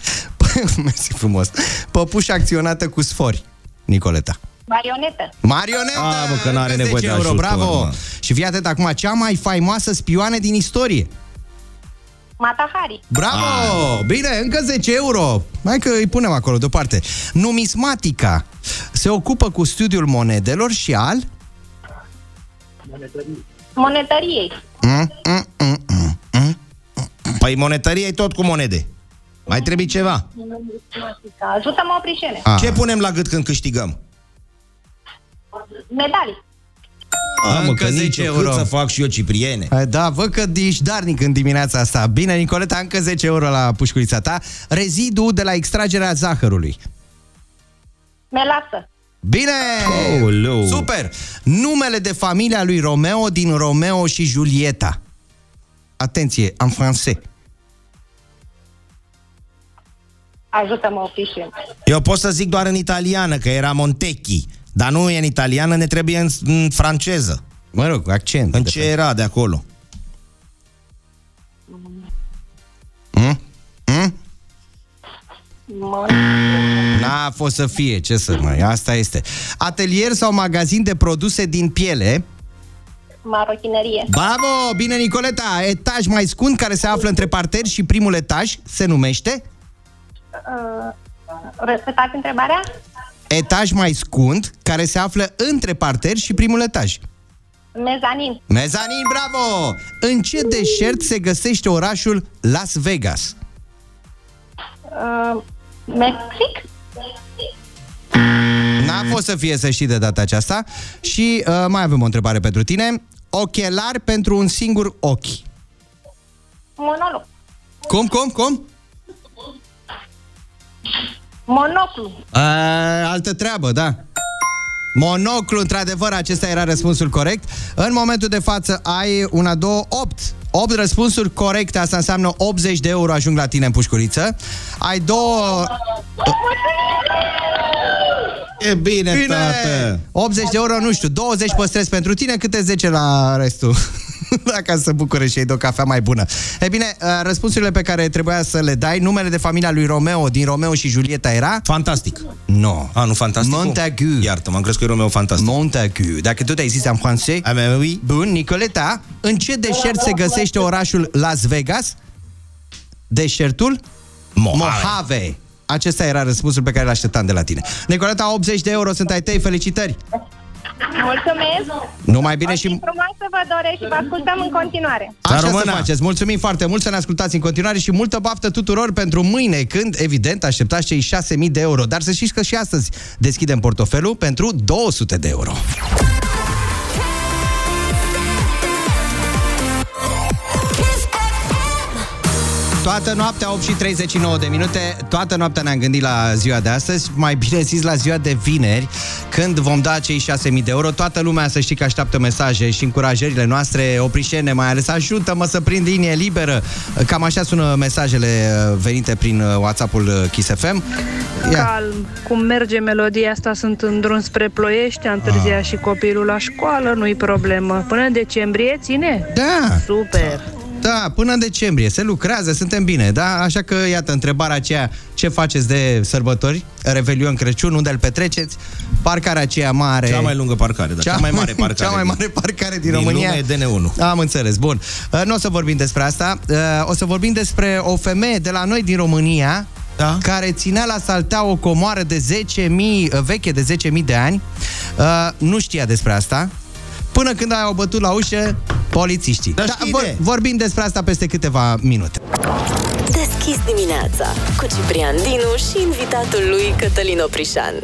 Mersi frumos. Păpușa acționată cu sfori, Nicoleta. Marionetă. Marionetă! A, bă, că n-are nevoie de ajutor. Bravo! Mă. Și fii atent acum, cea mai faimoasă spioană din istorie. Matahari. Bravo! Ah. Bine, încă zece euro. Hai că îi punem acolo deoparte. Numismatica se ocupă cu studiul monedelor și al... Monetăriei. Monetăriei. Mm, mm, mm, mm, mm, mm. Păi monetăria e tot cu monede. Mai trebuie ceva. Numismatica. Ajută-mă, oprișene. Ah. Ce punem la gât când câștigăm? Medalii. Am încă zece euro. Cât să fac și eu, Cipriene? Da, văd că ești darnic în dimineața asta. Bine, Nicoleta, încă zece euro la pușculița ta. Rezidu de la extragerea zahărului. Melasă. Bine! Oh, super! Numele de familia lui Romeo din Romeo și Julieta. Atenție, în francez. Ajută-mă, oficial. Eu pot să zic doar în italiană, că era Montecchi. Dar nu e în italiană, ne trebuie în, în franceză. Mă rog, accent. În ce fel era de acolo? Mm? Mm? N-a fost să fie, ce să mai, asta este. Atelier sau magazin de produse din piele? Marochinerie. Bravo! Bine, Nicoleta! Etaj mai scund care se află între parter și primul etaj se numește? Uh, Repetați întrebarea? Etaj mai scund, care se află între parter și primul etaj. Mezanin. Mezanin, bravo! În ce deșert se găsește orașul Las Vegas? Uh, Mexic? N-a fost să fie, să știi, de data aceasta. Și uh, mai avem o întrebare pentru tine. Ochelar pentru un singur ochi. Monolog. Cum, cum, cum? Monoclu. A, altă treabă, da. Monoclu, într-adevăr, acesta era răspunsul corect. În momentul de față ai una, două, opt. opt răspunsuri corecte, asta înseamnă optzeci de euro ajung la tine în pușcuriță. Ai două... E bine, bine, tată. optzeci de euro, nu știu, douăzeci păstrezi pentru tine, câte zece la restul. Dacă să bucure și ei de o cafea mai bună. E bine, răspunsurile pe care trebuia să le dai, numele de familia lui Romeo din Romeo și Julieta era? Fantastic. Nu. No. Ah, nu fantastic. Montagu. Iartă, m-am crezut că e Romeo fantastic. Montagu. Dacă tot ai zis în francez? Ah, mais oui. Bun, Nicoleta, în ce deșert se găsește orașul Las Vegas? Deșertul Mojave. Mojave. Acesta era răspunsul pe care l-așteptam de la tine. Nicoleta, optzeci de euro sunt ai tăi, felicitări! Mulțumesc! Numai bine și... frumos să vă doresc și vă ascultăm în continuare. Așa să faceți. Mulțumim foarte mult, să ne ascultați în continuare și multă baftă tuturor pentru mâine, când, evident, așteptați cei șase mii de euro. Dar să știți că și astăzi deschidem portofelul pentru două sute de euro. Toată noaptea, opt și treizeci și nouă de minute, toată noaptea ne-am gândit la ziua de astăzi, mai bine zis la ziua de vineri, când vom da cei șase mii de euro. Toată lumea, să știi că așteaptă mesaje și încurajările noastre, oprișene mai ales, ajută-mă să prind linie liberă. Cam așa sună mesajele venite prin WhatsApp-ul Kiss F M. Ia. Calm, cum merge melodia asta, sunt în drum spre Ploiești, am târziat ah. și copilul la școală, nu-i problemă. Până în decembrie ține? Da! Super! Da, până în decembrie, se lucrează, suntem bine, da? Așa că, iată, întrebarea aceea, ce faceți de sărbători? Revelion, Crăciun, unde îl petreceți? Parcarea aceea mare... Cea mai lungă parcare, da, cea, cea mai mare parcare. Cea mai mare parcare din, din România. Din lume e D N unu. Am înțeles, bun. Nu o să vorbim despre asta, o să vorbim despre o femeie de la noi din România, da? Care ținea la saltea o comoară de zece mii, veche de zece mii de ani, nu știa despre asta, până când au bătut la ușă polițiștii. Da, vor, vorbim despre asta peste câteva minute. Deschis dimineața cu Ciprian Dinu și invitatul lui Cătălin Oprișan.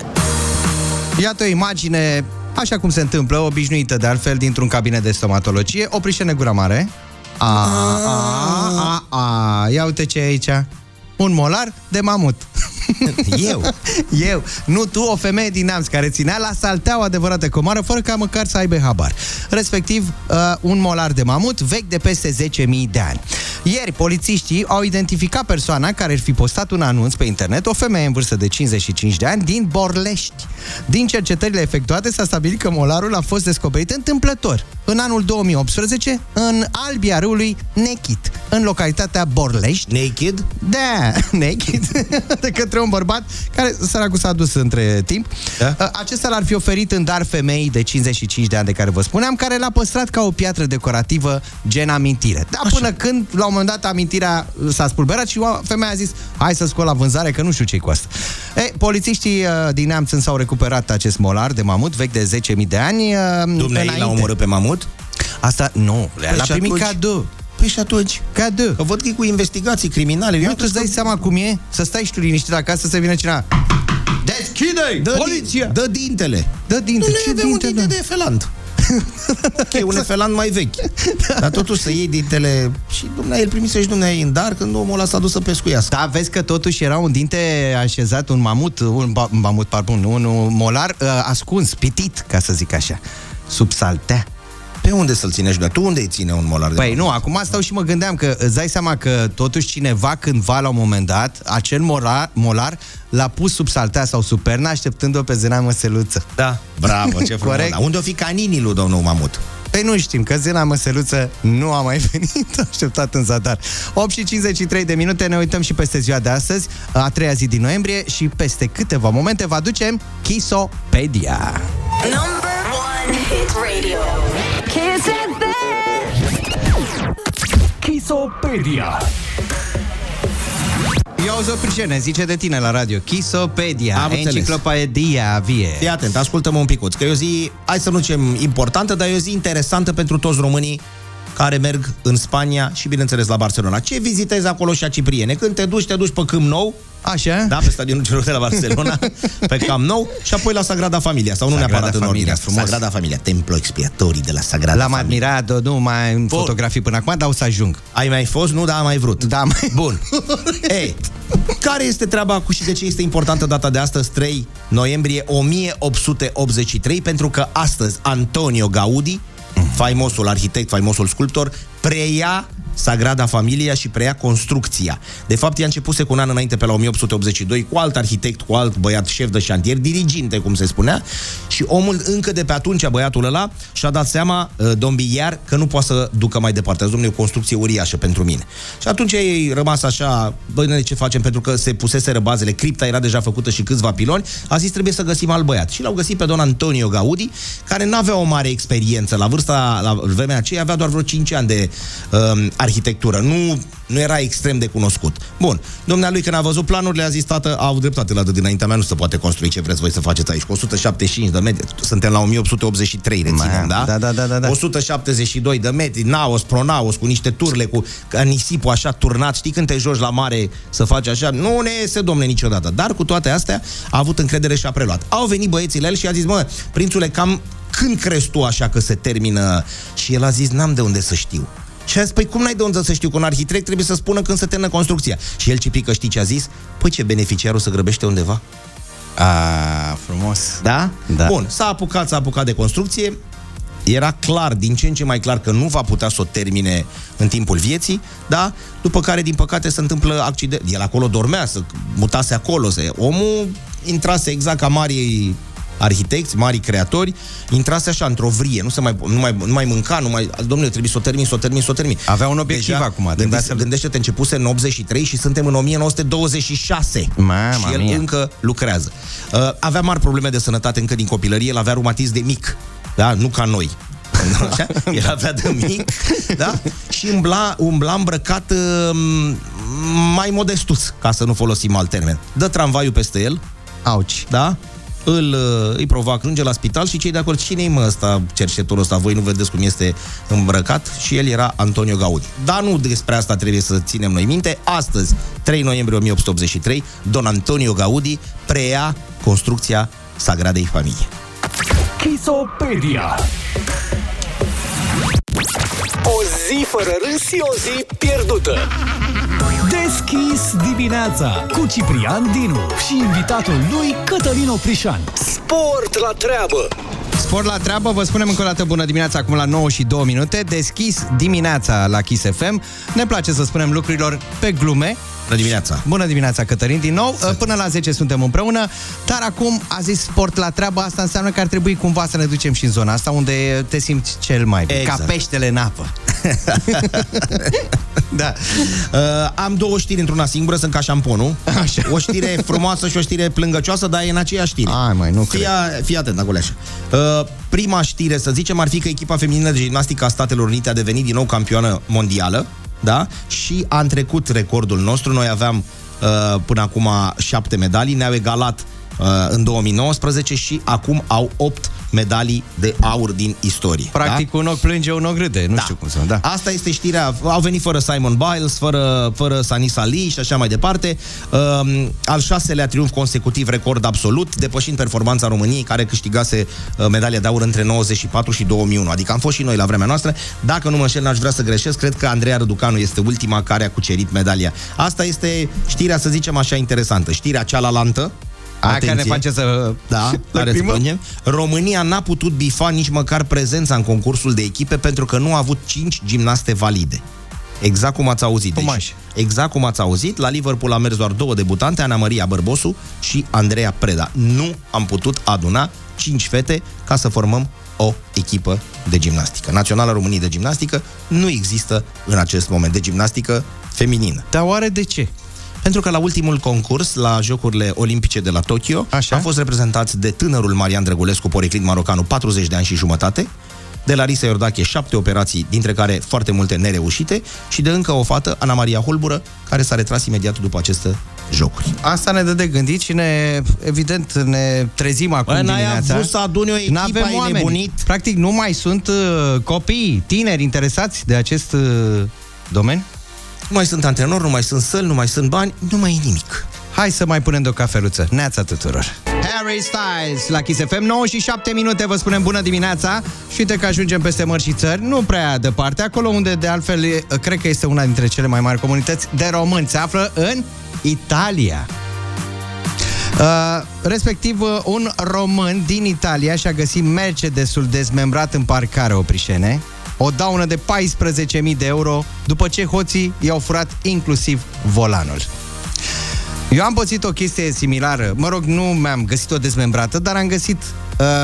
Iată o imagine, așa cum se întâmplă, obișnuită de altfel, dintr-un cabinet de stomatologie. Oprișene, gura mare. A, a, a, a. Ia uite ce e aici. Un molar de mamut. Eu? Eu. Nu tu, o femeie din Amst care ținea la saltea o adevărată comară fără ca măcar să aibă habar. Respectiv, uh, un molar de mamut vechi de peste zece mii de ani. Ieri, polițiștii au identificat persoana care ar fi postat un anunț pe internet, o femeie în vârstă de cincizeci și cinci de ani din Borlești. Din cercetările efectuate s-a stabilit că molarul a fost descoperit întâmplător în anul două mii optsprezece în albia râului Nechit, în localitatea Borlești. Naked? Da, naked. De către un bărbat care, săracul, s-a dus între timp. Da? Acesta l-ar fi oferit în dar femeii de cincizeci și cinci de ani de care vă spuneam, care l-a păstrat ca o piatră decorativă, gen amintire. Dar așa, până când, la un moment dat, amintirea s-a spulberat și femeia a zis, hai să scot la vânzare, că nu știu ce-i cu asta. E, polițiștii din Neamț s-au recuperat acest molar de mamut vechi de zece mii de ani. Dumnezeu l-a omorât pe mamut? Asta, nu. Păi l-a primit atunci... cadou. Păi și atunci? Cadou. Că văd că e cu investigații criminale. Eu nu, tu îți dai că... seama cum e? Să stai și tu liniștit acasă, să vină cineva. Deschide-i! Dă poliția! Din... Dă dintele! Dă dintele! Nu le avea un dinte de felant. E un felant mai vechi. Dar totuși să iei dintele. Și dumneavoastră, el primise și dumneavoastră în dar când omul ăla s-a dus să pescuiască. Da, vezi că totuși era un dinte așezat, un mamut, un ba, mamut, pardon, un molar uh, ascuns, pitit, ca să zic așa, sub saltea. Pe unde să-l ținești? Dar tu unde îi ține un molar de mamut? Păi nu, acum stau și mă gândeam că îți dai seama că totuși cineva cândva la un moment dat, acel molar, molar l-a pus sub saltea sau sub perna așteptând-o pe Zena Măseluță. Da. Bravo, ce frumos. Unde o fi caninii lui domnul mamut? Păi nu știm, că Zena Măseluță nu a mai venit, așteptat în zadar. opt și cincizeci și trei de minute, ne uităm și peste ziua de astăzi, a treia zi din noiembrie, și peste câteva momente vă aducem Kisopedia. Number one hit radio. Kiss F M. Kisopedia. Eu ză Prișene, zice de tine la radio Kisopedia, enciclopedia vie. Fii atent, ascultă-mă un picuț, că e o zi, hai să nu zicem importantă, dar e o zi interesantă pentru toți românii care merg în Spania și, bineînțeles, la Barcelona. Ce vizitezi acolo și a Cipriene? Când te duci, te duci pe Camp Nou. Așa? Da, pe stadionul celor de la Barcelona, pe Camp Nou, și apoi la Sagrada Familia, sau nu neapărat în ordine. Sagrada Familia, templo expiatorii de la Sagrada Familia. L-am admirat, nu mai în fotografii până acum, dar o să ajung. Ai mai fost? Nu, dar am mai vrut. Da, mai... Bun. Ei, care este treaba cu și de ce este importantă data de astăzi, trei noiembrie o mie opt sute optzeci și trei, pentru că astăzi Antonio Gaudi, faimosul arhitect, faimosul sculptor, preia Sagrada Familia și preia construcția. De fapt, ea începuse cu un an înainte, pe la o mie opt sute optzeci și doi, cu alt arhitect, cu alt băiat șef de șantier, diriginte, cum se spunea, și omul încă de pe atunci, băiatul ăla, și-a dat seama, dombiliar, că nu poate să ducă mai departe. Dom'le, o construcție uriașă pentru mine. Și atunci ei rămas așa, băi, ne ce facem, pentru că se puseseră bazele, cripta era deja făcută și câțiva piloni, a zis, trebuie să găsim alt băiat. Și l-au găsit pe don Antonio Gaudi, care n-avea o mare experiență. La vârsta, la vremea aceea, avea doar vreo cinci ani de um, arhitectură. Nu, nu era extrem de cunoscut. Bun, domnului, când a văzut planurile, a zis, tată, au dreptate la de dinaintea mea, nu se poate construi ce vreți voi să faceți aici. Cu o sută șaptezeci și cinci de metri, suntem la o mie opt sute optzeci și trei, reținem, da? Da, da, da, da. o sută șaptezeci și doi de metri, naos, pronaos, cu niște turle, cu nisipul așa turnat, știi când te joci la mare să faci așa? Nu ne iese, domne, niciodată. Dar cu toate astea a avut încredere și a preluat. Au venit băieții la el și a zis, mă, prințule, cam când crezi tu așa că se termină? Și el a zis, n-am de unde să știu. Și a zis, păi cum n-ai de unde să știu, că un arhitect trebuie să spună când se termină construcția. Și el cipică, știi ce a zis? Păi ce, beneficiarul se grăbește undeva? A, frumos. Da? Da. Bun, s-a apucat, s-a apucat de construcție. Era clar, din ce în ce mai clar, că nu va putea să o termine în timpul vieții, da? După care, din păcate, se întâmplă accident. El acolo dormea, se mutase acolo. Se... Omul intrase exact ca marii arhitecți, marii creatori, intrase așa, într-o vrie, nu, se mai, nu, mai, nu mai mânca, nu mai... Domnule, trebuie să o termin, să o termin, să o termin. Avea un obiectiv deja, acum. Gândește, gândește-te, începuse în optzeci și trei și suntem în o mie nouă sute douăzeci și șase. Mama și el mia. Încă lucrează. Avea mari probleme de sănătate încă din copilărie, el avea reumatism de mic. Da, nu ca noi. Așa? El avea de mic, da? Și umbla, umbla îmbrăcat mai modestuț, ca să nu folosim alt termen. Dă tramvaiul peste el. Auci. Da? Îl, îi provoacă, ajunge la spital și cei de acolo, cine-i mă ăsta, cerșetorul ăsta, voi nu vedeți cum este îmbrăcat? Și el era Antonio Gaudi. Dar nu despre asta trebuie să ținem noi minte. Astăzi, trei noiembrie o mie opt sute optzeci și trei, Don Antonio Gaudi preia construcția Sagradei Familie. Chisopedia. O zi fără râs și o zi pierdută. Deschis dimineața cu Ciprian Dinu și invitatul lui Cătălin Oprișan. Sport la treabă. Sport la treabă, vă spunem încă o dată bună dimineața, acum la nouă și două minute. Deschis dimineața la Kiss F M. Ne place să spunem lucrurilor pe glume. Bună dimineața! Bună dimineața, Cătălin, din nou. Până la zece suntem împreună, dar acum a zis sport la treabă, asta înseamnă că ar trebui cumva să ne ducem și în zona asta unde te simți cel mai bine. Exact. Ca peștele în apă. Da. Uh, am două știri într-una singură, sunt ca șamponul. Așa. O știre frumoasă și o știre plângăcioasă, dar e în aceeași știre. Ai, mai, nu fii, a, fii atent acolo așa. Uh, prima știre, să zicem, ar fi că echipa feminină de gimnastică a Statelor Unite a devenit din nou campioană mondială. Da? Și a întrecut recordul nostru. Noi aveam uh, până acum șapte medalii, ne-au egalat uh, în două mii nouăsprezece și acum au opt medalii de aur din istorie. Practic, da? Un ochi plânge, un ochi râde. Nu da. Știu cum să... Da. Asta este știrea. Au venit fără Simon Biles, fără, fără Sanis Ali și așa mai departe. Um, al șaselea triumf consecutiv, record absolut, depășind performanța României, care câștigase medalia de aur între nouăzeci și patru și două mii unu. Adică am fost și noi la vremea noastră. Dacă nu mă înșel, n-aș vrea să greșesc, cred că Andreea Răducanu este ultima care a cucerit medalia. Asta este știrea, să zicem așa, interesantă. Știrea cealaltă, aia care ne face să... Da, care spunem. România n-a putut bifa nici măcar prezența în concursul de echipe pentru că nu a avut cinci gimnaste valide. Exact cum ați auzit. Deci, exact cum ați auzit, la Liverpool a mers doar două debutante, Ana Maria Bărbosu și Andreea Preda. Nu am putut aduna cinci fete ca să formăm o echipă de gimnastică. Naționala României de gimnastică nu există în acest moment, de gimnastică feminină. Dar oare de ce? Pentru că la ultimul concurs, la Jocurile Olimpice de la Tokyo, așa, am fost reprezentați de tânărul Marian Drăgulescu, poreclit marocanu, patruzeci de ani și jumătate, de Larisa Iordache, șapte operații, dintre care foarte multe nereușite, și de încă o fată, Ana Maria Holbură, care s-a retras imediat după aceste jocuri. Asta ne dă de gândit și ne, evident, ne trezim acum Bă, dimineața. N-ai avut să aduni o echipă, n-avem ai oameni. Nebunit. Practic nu mai sunt uh, copii, tineri interesați de acest uh, domeniu. Nu mai sunt antrenori, nu mai sunt săli, nu mai sunt bani, nu mai e nimic. Hai să mai punem de o cafeluță. Neața tuturor! Harry Styles la Kiss F M, nouă și șapte minute, vă spunem bună dimineața. Și uite că ajungem peste mări și țări, nu prea departe, acolo unde de altfel cred că este una dintre cele mai mari comunități de români. Se află în Italia. Uh, respectiv, un român din Italia și-a găsit Mercedesul dezmembrat în parcare, Oprișene. O daună de paisprezece mii de euro după ce hoții i-au furat inclusiv volanul. Eu am pățit o chestie similară. Mă rog, nu mi-am găsit o dezmembrată, dar am găsit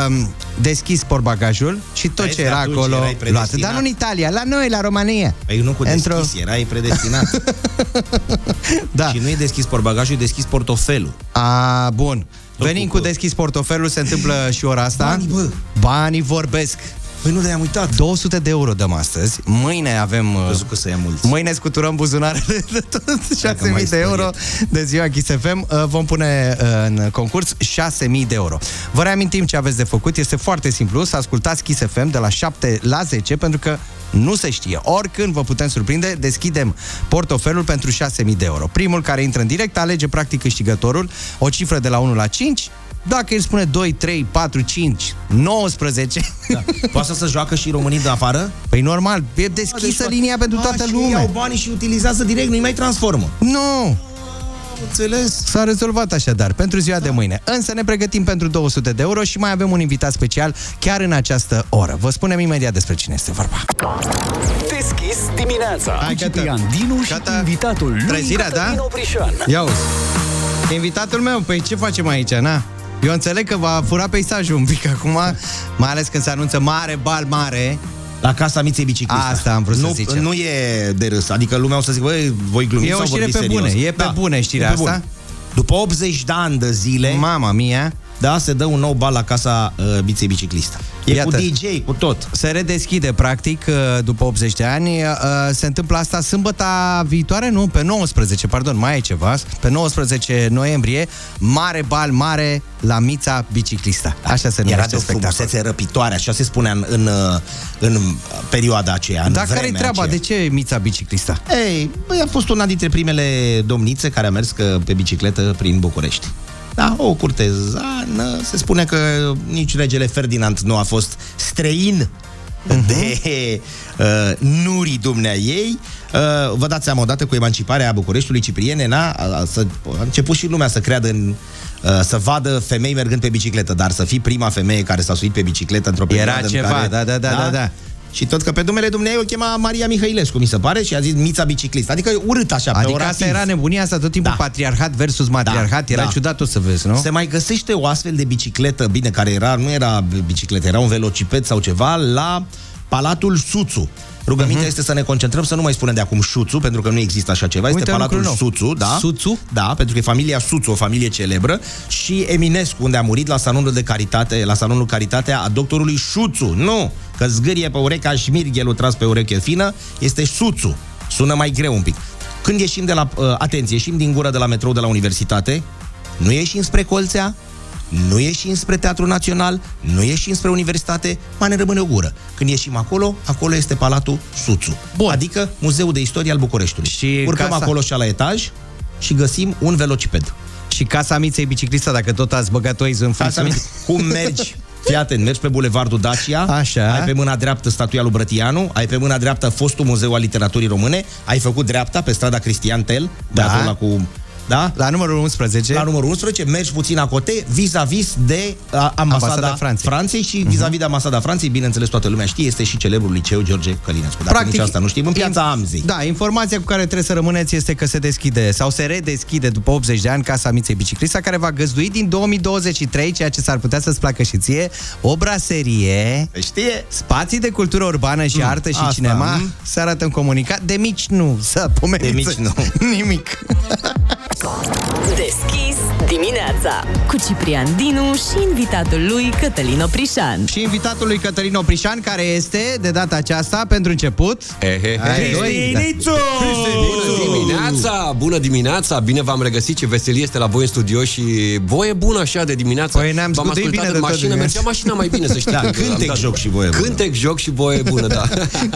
um, deschis portbagajul și tot aici ce era acolo luat. Dar nu în Italia, la noi, la România. Păi nu cu deschis, Într-o... erai predestinat. Da. Și nu e deschis portbagajul, e deschis portofelul. A, bun. Tot Venim cu, cu deschis portofelul, se întâmplă și ora asta. Banii, bă. Banii vorbesc. Păi nu, le-am uitat. două sute de euro dăm astăzi. Mâine avem... Am văzut că să ia mulți. Mâine scuturăm buzunarele de tot. șase mii de euro de ziua Kiss F M. Vom pune în concurs șase mii de euro. Vă reamintim ce aveți de făcut. Este foarte simplu. Să ascultați Kiss F M de la șapte la zece, pentru că nu se știe. Oricând vă putem surprinde, deschidem portofelul pentru șase mii de euro. Primul care intră în direct alege practic câștigătorul. O cifră de la unu la cinci. Dacă el spune doi, trei, patru, cinci, nouăsprezece... Da. Poate să se joacă și românii de afară? Păi normal, e deschisă deci, linia pentru toată lumea. Și iau banii și utilizează direct, nu-i mai transformă. Nu! Înțeles. S-a rezolvat așadar pentru ziua da. de mâine. Însă ne pregătim pentru două sute de euro și mai avem un invitat special chiar în această oră. Vă spunem imediat despre cine este vorba. Deschis dimineața. Hai, Ciprian Dinu și gata. Invitatul lui Trezirea, Cătălin da? Oprișan. Ia uzi. Invitatul meu, păi ce facem aici, na? Eu înțeleg că va fura peisajul un pic acum, mai ales când se anunță mare bal mare. La Casa Miței Biciclista. Asta am vrut nu, să zicem. Nu e de râs, adică lumea o să zic, băi, voi glumiți sau vorbiți serios? E o știre pe bune, e pe da. bune știrea pe bun. asta. După optzeci de ani de zile, mama mia, da, se dă un nou bal la Casa uh, Miței Biciclista. E iată, cu D J, cu tot. Se redeschide, practic, după optzeci de ani. Se întâmplă asta sâmbăta viitoare? Nu, pe nouăsprezece, pardon, mai e ceva. Pe nouăsprezece noiembrie, mare bal mare la Mița Biciclista. Așa se numește spectacol. Era de o frumusețe răpitoare, așa se spunea în, în, în perioada aceea, în Dar care-i treaba? Aceea. De ce Mița Biciclista? Ei, băi, a fost una dintre primele domnițe care a mers că, pe bicicletă prin București. Da, o curtezană. Se spune că nici regele Ferdinand nu a fost străin uh-huh. de uh, nurii dumnea ei. Uh, vă dați seama, odată cu emanciparea Bucureștiului, Cipriene, na, a, a, a început și lumea să creadă în, uh, să vadă femei mergând pe bicicletă, dar să fii prima femeie care s-a suit pe bicicletă într-o perioadă în care... Era ceva, da, da, da, da, da. Și tot că pe numele dumneavoastră o chema Maria Mihailescu, mi se pare, și a zis Mița Biciclista. Adică urât așa, adică pe orativ. Adică asta era nebunia asta, tot timpul da. patriarhat versus matriarhat, da, era da. ciudat, o să vezi, nu? Se mai găsește o astfel de bicicletă, bine, care era, nu era bicicletă, era un velociped sau ceva, la Palatul Suțu. Rugămintea uh-huh. este să ne concentrăm, să nu mai spunem de acum Suțu, pentru că nu există așa ceva. Uite, este Palatul Suțu, da? Suțu? Da, pentru că e familia Suțu, o familie celebră, și Eminescu, unde a murit, la salonul de caritate, la salonul Caritatea a doctorului Suțu. Nu, că zgârie pe ureca șmirghelul tras pe ureche fină, este Suțu. Sună mai greu un pic. Când ieșim de la atenție, ieșim din gură de la metrou de la Universitate, nu ieșim spre Colțea, nu ieșim spre Teatrul Național, nu ieșim spre Universitate, mai ne rămâne o gură. Când ieșim acolo, acolo este Palatul Suțu. Bun. Adică Muzeul de Istorie al Bucureștiului. Și urcăm casa... acolo și la etaj și găsim un velociped. Și Casa Miței Biciclista, dacă tot ați băgat-o în funcție. Cum mergi? Fii atent, mergi pe Bulevardul Dacia, așa. Ai pe mâna dreaptă statuia lui Brătianu, ai pe mâna dreaptă fostul Muzeu al Literaturii Române, ai făcut dreapta pe strada Cristian Tel, da. Ăla cu... Da? La numărul unsprezece. La numărul unsprezece, mergi puțin acote, vis-a-vis de uh, ambasada, ambasada Franței. Franței și vis-a-vis de ambasada Franței, bineînțeles, toată lumea știe, este și celebrul liceu George Călinescu. Dacă practic, nici asta nu știm, în piața Amzei. Da, informația cu care trebuie să rămâneți este că se deschide sau se redeschide după optzeci de ani Casa Miței Biciclista, care va găzdui din două mii douăzeci și trei, ceea ce s-ar putea să-ți placă și ție, o braserie, știe? Spații de cultură urbană și mm, artă și asta, cinema, mm. să arătăm comunicat. De mici nu, să pomeniți. De mici nu. Nimic. Deschis dimineața cu Ciprian Dinu și invitatul lui Cătălin Oprișan. Și invitatul lui Cătălin Oprișan, care este de data aceasta, pentru început, Cristinițu! Bună dimineața! Bună dimineața! Bine v-am regăsit, ce veselie este la voi în studio și voie bună așa de dimineață. Păi ne-am v-am ascultat bine în mașină, mergea mașina mai bine, să știți. Da, cântec, joc și voie bună. Cântec, joc și voie bună, da.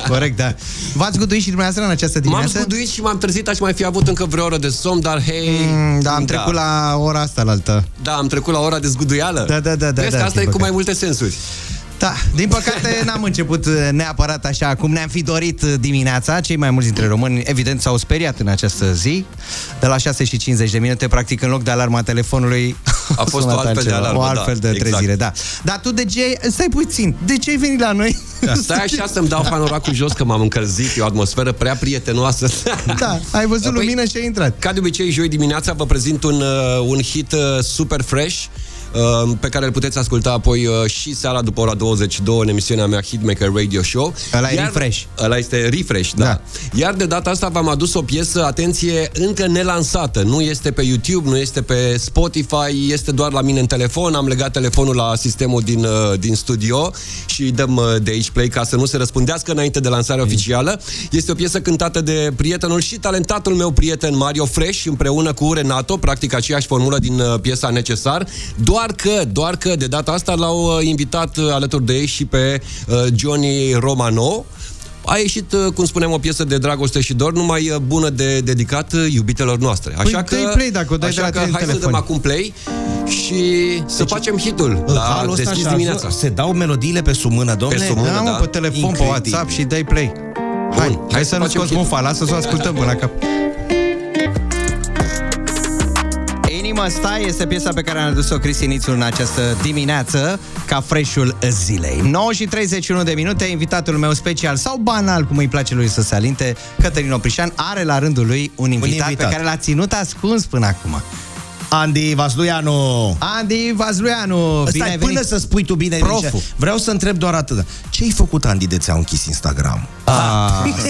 Corect, da. V-ați guduit și dumneavoastră în această dimineață? M-am guduit și m-am trezit, aș mai fi avut încă vreo oră de somn, dar hei, Mm, da, am da. trecut la ora asta la altă. Da, am trecut la ora de zguduială. Da, da, da, da, Vezi da, că asta e păcate. Cu mai multe sensuri. Da, din păcate n-am început neapărat așa cum ne-am fi dorit dimineața. Cei mai mulți dintre români, evident, s-au speriat în această zi. De la șase și cincizeci de minute, practic, în loc de alarma telefonului, a fost o altfel de alarmă, o altfel de da, trezire, exact. Da. Dar tu de ce, stai puțin, de ce ai venit la noi? Da, stai așa să-mi dau panoracul jos, că m-am încălzit, e o atmosferă prea prietenoasă. Da, ai văzut păi, lumină și ai intrat. Ca de obicei, joi dimineața vă prezint un, un hit super fresh, pe care îl puteți asculta apoi și seara după ora douăzeci și două în emisiunea mea Hitmaker Radio Show. Ăla e Refresh. Ăla este Refresh, da. da. Iar de data asta v-am adus o piesă, atenție, încă nelansată. Nu este pe YouTube, nu este pe Spotify, este doar la mine în telefon. Am legat telefonul la sistemul din, din studio și dăm de aici play ca să nu se răspundească înainte de lansarea mm. oficială. Este o piesă cântată de prietenul și talentatul meu prieten Mario Fresh împreună cu Renato, practic aceeași formulă din piesa Necesar. Doar că, doar că de data asta l-au invitat alături de ei și pe uh, Johnny Romano. A ieșit, cum spuneam, o piesă de dragoste și dor, numai bună de dedicat iubitelor noastre. Așa păi că, play, dacă o dai așa de la că hai telefon. Să dăm acum play și să deci, facem hitul la Deschis dimineața. Se dau melodiile pe sub mână, domne? Pe sub mână, da, da. Mă, pe telefon, incredibil. Pe WhatsApp și dai play. Bun, hai, hai, hai să, să nu scoți mufa, lasă să o ascultăm până la cap. Inima stai este piesa pe care am adus-o Cristi Nițul în această dimineață, ca fresh-ul zilei. nouă și treizeci și unu de minute, invitatul meu special, sau banal, cum îi place lui să se alinte, Cătălin Oprișan, are la rândul lui un invitat, un invitat. pe care l-a ținut ascuns până acum. Andi Vasluianu. Andi Vasluianu, bine ai venit. Până să spui tu bine ai venit. Vreau să întreb doar atât. Ce ai făcut, Andi, de ți-a închis Instagram? Ah,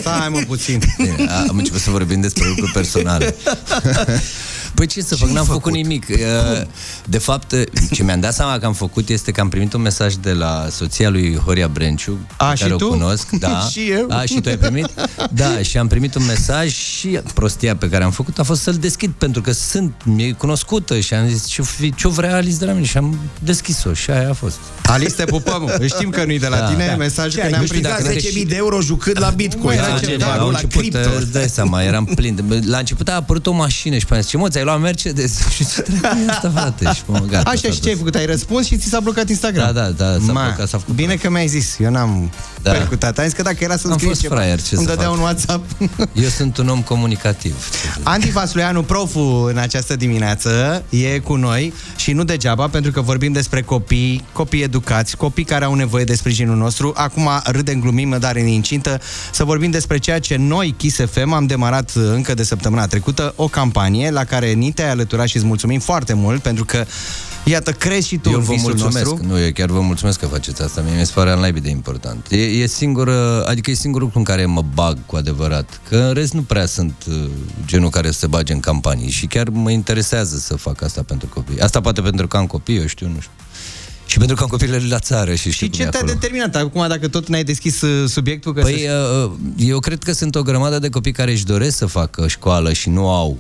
stai mă puțin. Am început să vorbim despre lucruri personale. Păi ce să fac? N-am făcut? făcut nimic. De fapt, ce mi-am dat seama că am făcut este că am primit un mesaj de la soția lui Horia Brenciu, A, care o tu? cunosc. Da. Și eu. A, și tu ai primit? Da, și am primit un mesaj și prostia pe care am făcut a fost să-l deschid, pentru că sunt, mi-e cunoscută și am zis ce-o vrea Alice de la mine și am deschis-o și aia a fost. Alice, te pupăm! Știm că nu-i de la da, tine, da. mesajul că ne-am primit. zece mii de euro jucând la Bitcoin. La cripto. Îți dai seama, eram plin. La început a apărut o mașină și pe-am zis, ce moți, ai luat Mercedes? Și ce trebuie asta, frate? Și mă, gata. Așa, și ce ai făcut? Ai răspuns și ți s-a blocat Instagram. Da, da, da, s-a blocat, s-a făcut. Bine că mi-ai zis, eu n-am percutat. Am zis că dacă era să-mi scrie ceva, îmi dădea un WhatsApp. Eu sunt un om comunicativ. Andi Vasluianu, proful în această dimineață, e cu noi și nu degeaba, pentru că vorbim despre copii, copii educați, copii care au nevoie de sprijinul nostru. Acum râdem, glumim, dar în incintă, să vorbim despre ceea ce noi, Kiss F M, am demarat încă de săptămâna trecută, o campanie la care ni te-ai alăturat și îți mulțumim foarte mult, pentru că, iată, crezi și tu în visul nostru. Nu, eu chiar vă mulțumesc că faceți asta, mie mi se pare al naibii de important. E, e singur, adică e singurul lucru în care mă bag cu adevărat, că în rest nu prea sunt genul care se bage în campanii și chiar mă interesează să fac asta pentru copii. Asta poate pentru că am copii, eu știu, nu știu. Și pentru că am copiile la țară și știu. Și ce te-a determinat acum, dacă tot n-ai deschis subiectul? Că păi, eu cred că sunt o grămadă de copii care își doresc să facă școală și nu au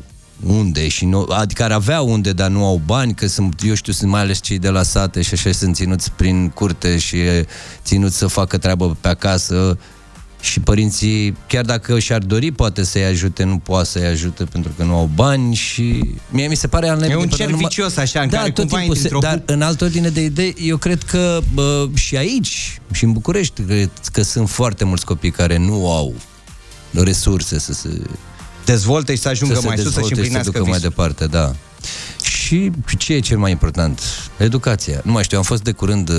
unde și nu, adică ar avea unde, dar nu au bani, că sunt, eu știu, sunt mai ales cei de la sate și așa sunt ținuți prin curte și ținuți să facă treabă pe acasă și părinții, chiar dacă și-ar dori poate să-i ajute, nu poate să-i ajute pentru că nu au bani și mie mi se pare al nebunii. E un cer vicios așa, în da, care cumva intri într-o... Dar în altă ordine de idei, eu cred că bă, și aici, și în București, cred că sunt foarte mulți copii care nu au resurse să se... dezvolte și să ajungă să mai sus, să-și împlinească visul. Mai departe, da. Și ce e cel mai important? Educația. Nu mai știu, am fost de curând,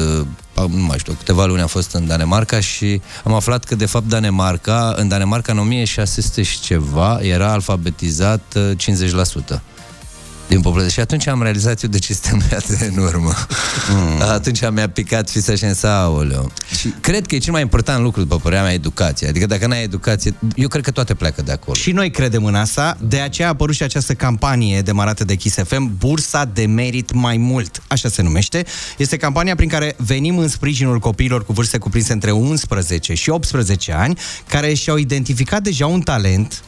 nu mai știu, câteva luni am fost în Danemarca și am aflat că, de fapt, Danemarca, în Danemarca, în o mie șase sute și ceva, era alfabetizat cincizeci la sută din populație. Și atunci am realizat eu de ce suntem de în urmă. Mm. Atunci mi-a picat fisa și însa, aoleu. Și cred că e cel mai important lucru, după părerea mea, educația. Adică dacă n-ai educație, eu cred că toate pleacă de acolo. Și noi credem în asta, de aceea a apărut și această campanie demarată de Kiss F M, Bursa de Merit Mai Mult, așa se numește. Este campania prin care venim în sprijinul copiilor cu vârste cuprinse între unsprezece și optsprezece ani, care și-au identificat deja un talent,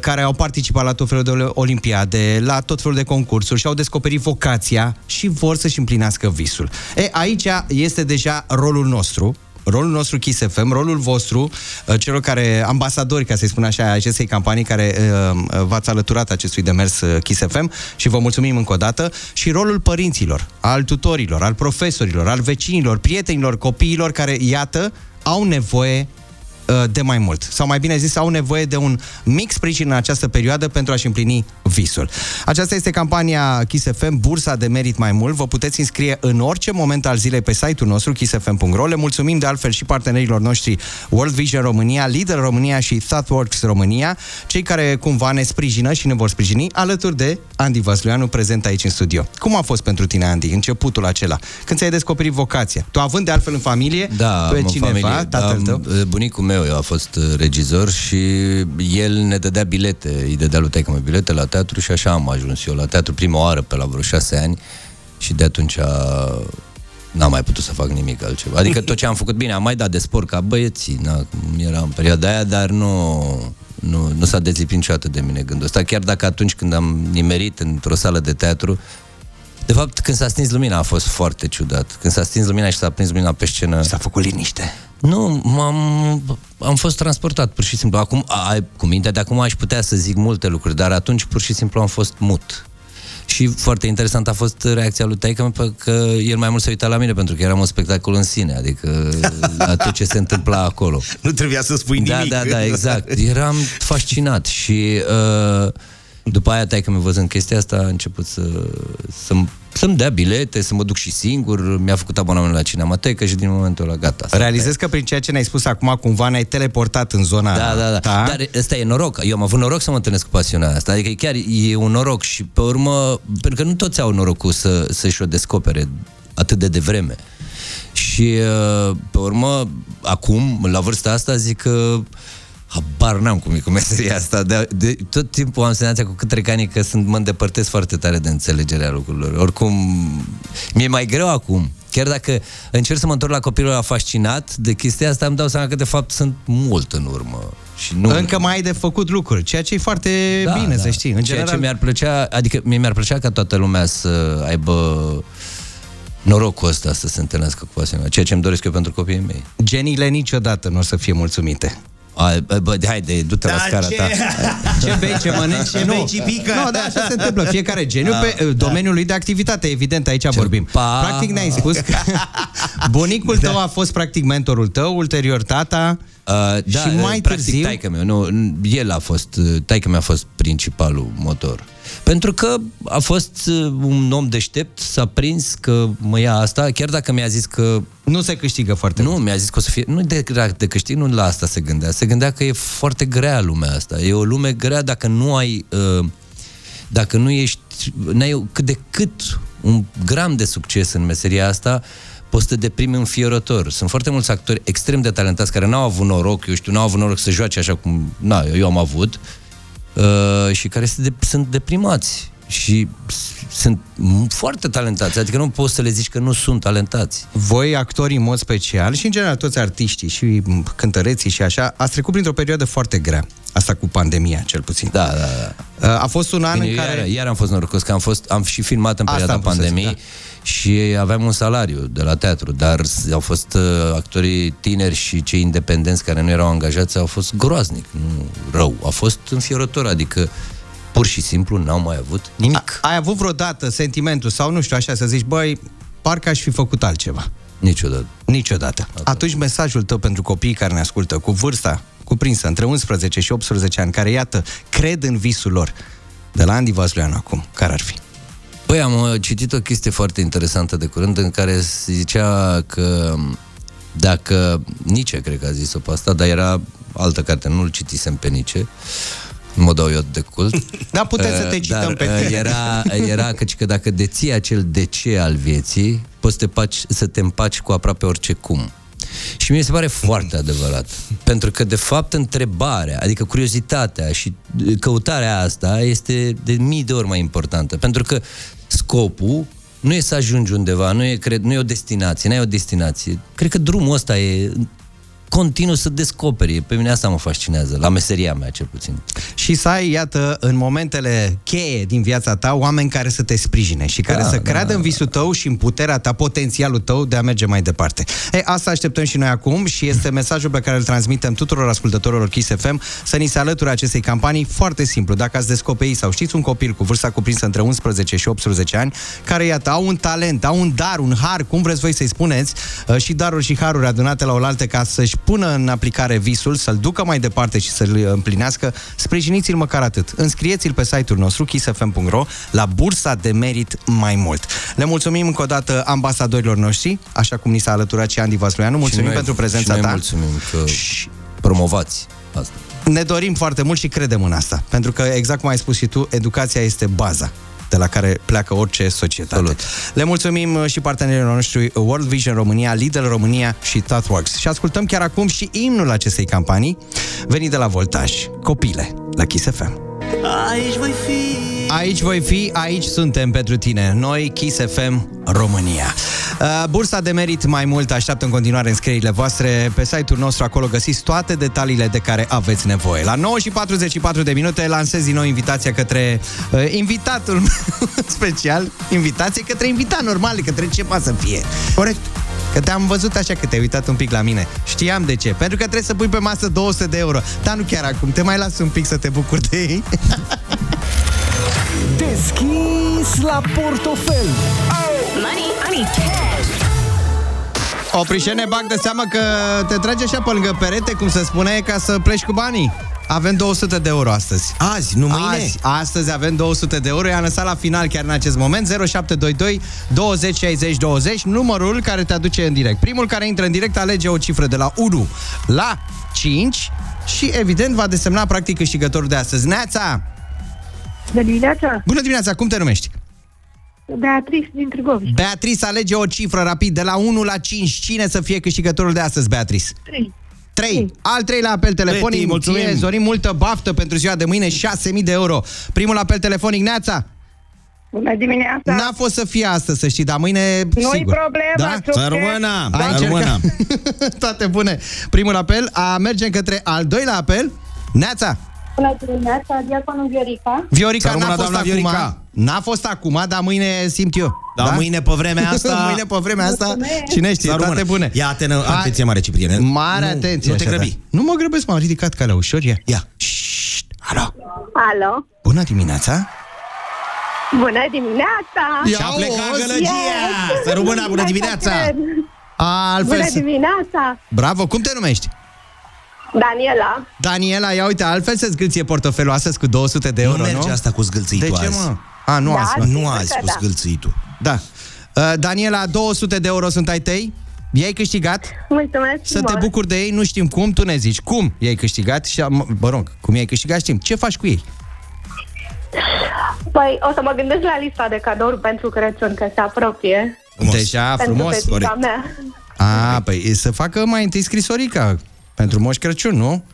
care au participat la tot felul de olimpiade, la tot felul de concursuri și au descoperit vocația și vor să-și împlinească visul. E, aici este deja rolul nostru, rolul nostru Kiss F M, rolul vostru, celor care, ambasadori, ca să-i spun așa, acestei campanii care v-ați alăturat acestui demers Kiss F M și vă mulțumim încă o dată, și rolul părinților, al tutorilor, al profesorilor, al vecinilor, prietenilor, copiilor care, iată, au nevoie de mai mult. Sau mai bine zis, au nevoie de un mic sprijin în această perioadă pentru a-și împlini visul. Aceasta este campania Kiss F M, Bursa de Merit Mai Mult. Vă puteți înscrie în orice moment al zilei pe site-ul nostru, kiss f m punct ro. Le mulțumim de altfel și partenerilor noștri World Vision România, Lidl România și ThoughtWorks România, cei care cumva ne sprijină și ne vor sprijini, alături de Andi Vasluianu, prezent aici în studio. Cum a fost pentru tine, Andi, începutul acela? Când ți-ai descoperit vocația? Tu având de altfel în familie, da, pe cineva, familie, tatăl da, tău? Bunicul meu eu a fost regizor și el ne dădea bilete, îi dădea lui taică-măi bilete la teatru și așa am ajuns eu la teatru prima oară pe la vreo șase ani și de atunci a... n-am mai putut să fac nimic altceva. Adică tot ce am făcut, bine, am mai dat de sport ca băieții, na, era în perioada aia, dar nu, nu, nu s-a dezlipit niciodată de mine gândul ăsta, chiar dacă atunci când am nimerit într-o sală de teatru, de fapt, când s-a stins lumina a fost foarte ciudat. Când s-a stins lumina și s-a prins lumina pe scenă... S-a făcut liniște. Nu, m-am, am fost transportat, pur și simplu. Acum, a, cu mintea de acum aș putea să zic multe lucruri, dar atunci, pur și simplu, am fost mut. Și foarte interesant a fost reacția lui taică-miu, că el mai mult se uita la mine, pentru că eram un spectacol în sine, adică la tot ce se întâmpla acolo. Nu trebuia să spui da, nimic. Da, da, da, exact. Eram fascinat și uh, după aia taică-miu, văzând chestia asta, a început să, să, să-mi dea bilete, să mă duc și singur, mi-a făcut abonament la Cinemateca și din momentul ăla gata. Realizez că prin ceea ce ne-ai spus acum, cumva ne-ai teleportat în zona da, da, da. Ta. Dar ăsta e noroc. Eu am avut noroc să mă întâlnesc cu pasiunea asta. Adică chiar e un noroc și pe urmă, pentru că nu toți au norocul să, să-și o descopere atât de devreme. Și pe urmă, acum, la vârsta asta, zic că habar n-am cum e cu meseria asta. De, de, tot timpul am senzația cu cât trec ani că sunt, mă îndepărtez foarte tare de înțelegerea lucrurilor. Oricum, mi-e mai greu acum. Chiar dacă încerc să mă întorc la copilul ăla fascinat de chestia asta, îmi dau seama că de fapt sunt mult în urmă. Și nu... Încă mai ai de făcut lucruri, ceea ce e foarte da, bine, da. Să știi. În ceea general... ce mi-ar plăcea, adică mie mi-ar plăcea ca toată lumea să aibă... norocul ăsta să se întâlnească cu pasiunea, ceea ce îmi doresc eu pentru copiii mei. Geniile niciodată nu o să fie mulțumite. Bă, haide, du-te da, la scara ce... ta. Ce bei, ce mănânci, ce nu. Nu, dar așa se întâmplă. Fiecare geniu da, pe da. domeniul lui de activitate. Evident, aici ce vorbim. Pa... Practic ne-ai spus că bunicul da. tău a fost practic mentorul tău, ulterior tata. Uh, da, și mai practic, târziu... taică-miu, nu, el a fost, taică-miu a fost principalul motor. Pentru că a fost un om deștept, s-a prins că mă ia asta, chiar dacă mi-a zis că... Nu se câștigă foarte Nu, mult. Mi-a zis că o să fie... Nu de, de câștig, nu la asta se gândea. Se gândea că e foarte grea lumea asta. E o lume grea dacă nu ai... Dacă nu ești... N-ai cât de cât un gram de succes în meseria asta... poți să te deprimi înfiorător. Sunt foarte mulți actori extrem de talentați care n-au avut noroc, eu știu, n-au avut noroc să joace așa cum na, eu am avut uh, și care se de- sunt deprimați și sunt foarte talentați, adică nu poți să le zici că nu sunt talentați. Voi, actorii în mod special și în general toți artiștii și cântăreții și așa, ați trecut printr-o perioadă foarte grea. Asta cu pandemia, cel puțin. Da, da, da. A fost un an Bine, în care... Iar, iar am fost norocos, că am, fost, am și filmat în perioada pandemiei da. și aveam un salariu de la teatru, dar au fost uh, actorii tineri și cei independenți care nu erau angajați, au fost groaznic, nu rău. A fost înfiorător, adică pur și simplu n-au mai avut nimic. A, ai avut vreodată sentimentul sau nu știu așa să zici, băi, parcă aș fi făcut altceva. Niciodată. Niciodată. Atunci mesajul tău pentru copiii care ne ascultă cu vârsta cuprinsă între unsprezece și optsprezece ani, care, iată, cred în visul lor, de la Andi Vasluianu acum, care ar fi? Păi, am citit o chestie foarte interesantă de curând, în care se zicea că, dacă Nice, cred că a zis-o pe asta, dar era altă carte, nu-l citisem pe Nice, nu mă dau eu de cult. Da, puteți să te cităm pe tine. Era, era căci că dacă deții acel de ce al vieții, poți să te, paci, să te împaci cu aproape orice cum. Și mi se pare foarte adevărat. Pentru că, de fapt, întrebarea, adică curiozitatea și căutarea asta este de mii de ori mai importantă. Pentru că scopul nu e să ajungi undeva, nu e, cred, nu e o destinație, n-ai o destinație. Cred că drumul ăsta e... continuu să descoperi. Pe mine asta mă fascinează, la meseria mea, cel puțin. Și să ai, iată, în momentele cheie din viața ta, oameni care să te sprijine și care da, să da, creadă da, în visul tău și în puterea ta, potențialul tău de a merge mai departe. Ei, asta așteptăm și noi acum și este mesajul pe care îl transmitem tuturor ascultătorilor Kiss F M, să ni se alăture acestei campanii foarte simplu. Dacă ați descoperit sau știți un copil cu vârsta cuprinsă între unsprezece și optsprezece ani, care, iată, au un talent, au un dar, un har, cum vreți voi să-i spuneți, și daruri și haruri adunate la oaltă ca să-și pună în aplicare visul, să-l ducă mai departe și să-l împlinească, sprijiniți-l măcar atât. Înscrieți-l pe site-ul nostru kiss f m punct r o la bursa de merit mai mult. Le mulțumim încă o dată ambasadorilor noștri, așa cum ni s-a alăturat și Andi Vasluianu. Mulțumim noi, pentru prezența ta. Mulțumim că și... promovați asta. Ne dorim foarte mult și credem în asta, pentru că, exact cum ai spus și tu, educația este baza de la care pleacă orice societate. Salut. Le mulțumim și partenerilor noștri World Vision România, Lidl România și ThoughtWorks. Și ascultăm chiar acum și imnul acestei campanii venit de la Voltaj, Copile, la Kiss F M. Aici voi fi, aici voi fi, aici suntem pentru tine. Noi, Kiss F M România. Bursa de merit mai mult așteaptă în continuare înscrierile voastre. Pe site-ul nostru acolo găsiți toate detaliile de care aveți nevoie. La nouă și patruzeci și patru de minute lansez din nou invitația către uh, invitatul special. Invitație către invitat, normal, către ce poate să fie. Corect. Că te-am văzut așa că te-ai uitat un pic la mine. Știam de ce. Pentru că trebuie să pui pe masă două sute de euro. Dar nu chiar acum. Te mai las un pic să te bucuri de ei. Deschis la portofel. Money, money, cash. Oprișene, bag de seamă că te trage așa pe lângă perete, cum se spune, ca să pleci cu banii. Avem două sute de euro astăzi. Azi, nu mâine? Azi, astăzi avem două sute de euro. I-am lăsat la final chiar în acest moment. Zero șapte doi doi douăzeci șaizeci douăzeci, numărul care te aduce în direct. Primul care intră în direct alege o cifră de la unu la cinci și evident va desemna practic câștigătorul de astăzi. Neața! Bună dimineața! Bună dimineața! Cum te numești? Beatrice din Târgoviște. Beatrice, alege o cifră rapid de la unu la cinci. Cine să fie câștigătorul de astăzi, Beatrice? trei. trei. Al treilea apel telefonic. Mulțumim. Îți dorim multă baftă pentru ziua de mâine, șase mii de euro. Primul apel telefonic, Neața. Bună dimineața. N-a fost să fie astăzi, să știi, dar mâine nu-i sigur. Problema, da? Rămâna, da? Rămâna. Toate bune. Primul apel, a mergem către al doilea apel. Neața. Bună dimineața, Diaconul Viorica. Viorica n-a fost acum, Viorica. N-a fost acum, dar mâine simt eu. Dar da? Mâine pe vremea asta, mâine pe vremea asta, cine știe, toate bune. Ia atenă, a... atenție mare, Ciprian. Mare nu, atenție. Nu te grăbi. Da. Nu mă grăbesc, m-am ridicat calea ușor. Ia. Ia. Șt, alo. Alo. Bună dimineața. Bună dimineața. Și-a plecat gălăgia. Să rămână, bună dimineața. Altfel. Bună dimineața. Bravo, cum te numești? Daniela. Daniela, ia uite, altfel se zgâlție portofelul astăzi cu două sute de euro, nu? Nu merge asta cu zgâlțitul azi. De ce, mă? A, nu da, azi, nu azi cu zgâlțitul. Da. Uh, Daniela, două sute de euro sunt ai tăi. I-ai câștigat? Mulțumesc. Să te bucuri de ei, nu știm cum, tu ne zici. Cum i-ai câștigat? Și bă rog, cum i-ai câștigat, știm. Ce faci cu ei? Păi, o să mă gândesc la lista de cadouri pentru Crăciun, că se apropie. Frumos. Deja, frumos. Pentru mea. A, păi, să facă mai întâi scrisorica. Pentru Moș Crăciun, nu?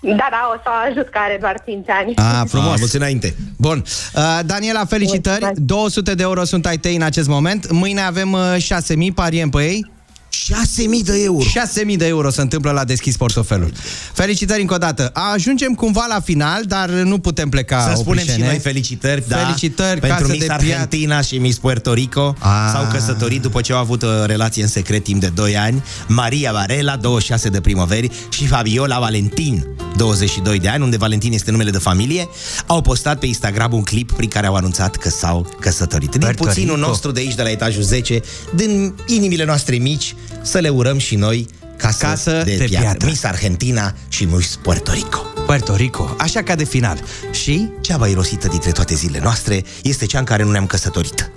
Da, da, o să o ajut, că are doar cinci ani. Ah, frumos, mulți înainte. Bun. Uh, Daniela, felicitări. două sute de euro sunt ai tăi în acest moment. Mâine avem uh, șase mii, pariem pe ei. șase mii de euro. șase mii de euro se întâmplă la Deschis Portofelul. Felicitări încă o dată. Ajungem cumva la final, dar nu putem pleca. Să spunem și noi felicitări, da. Felicitări pentru Miss Argentina și Miss Puerto Rico. S-au căsătorit după ce au avut o relație în secret timp de doi ani. Maria Varela, douăzeci și șase de primăveri, și Fabiola Valentin, douăzeci și doi de ani, unde Valentin este numele de familie. Au postat pe Instagram un clip prin care au anunțat că s-au căsătorit. Din puținul nostru de aici, de la etajul zece, din inimile noastre mici, să le urăm și noi casă, casă de, de piatră. piatră. Miss Argentina și Miss Puerto Rico. Puerto Rico, așa ca de final. Și cea mai rosită dintre toate zilele noastre este cea în care nu ne-am căsătorit.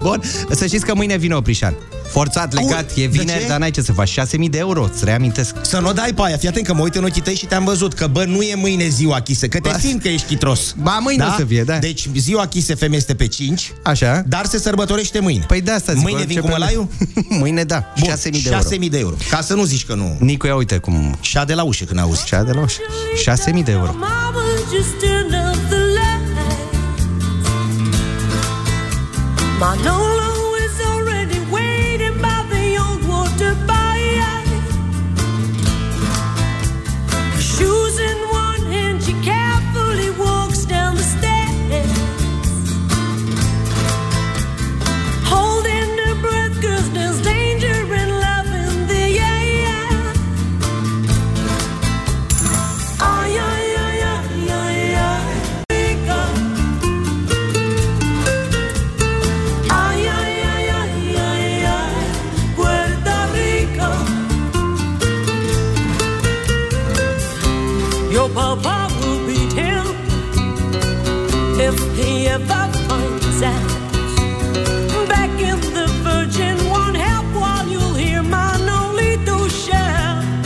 Bun, să știți că mâine vine Oprișan. Forțat, legat, Ui, e vineri, dar n-ai ce să faci. șase mii de euro, îți reamintesc. Să nu dai pe aia, fii atent că mă uit în ochii tăi și te-am văzut. Că bă, nu e mâine ziua Chise, că te ba. simt că ești chitros. Ba, mâine da? Să fie, da. Deci ziua Chise F M este pe cinci. Așa. Dar se sărbătorește mâine. Păi de asta zic. Mâine vin cu mălaiul? Mâine, da. Bun, șase mii de euro. șase mii de euro. Ca să nu zici că nu. Nicu, ia uite cum... Șa de la ușă când auzi. Șa de la ușă. șase mii de euro. Manolo is already waiting by the old water by. Shoes in one hand, she carefully walks down the stairs. Holding her breath, cause there's danger and love in the air. Ay, ay, ay, ay, ay, ay. Your papa will beat him if he ever finds out. Back in the Virgin, won't help while you'll hear Manolito shout.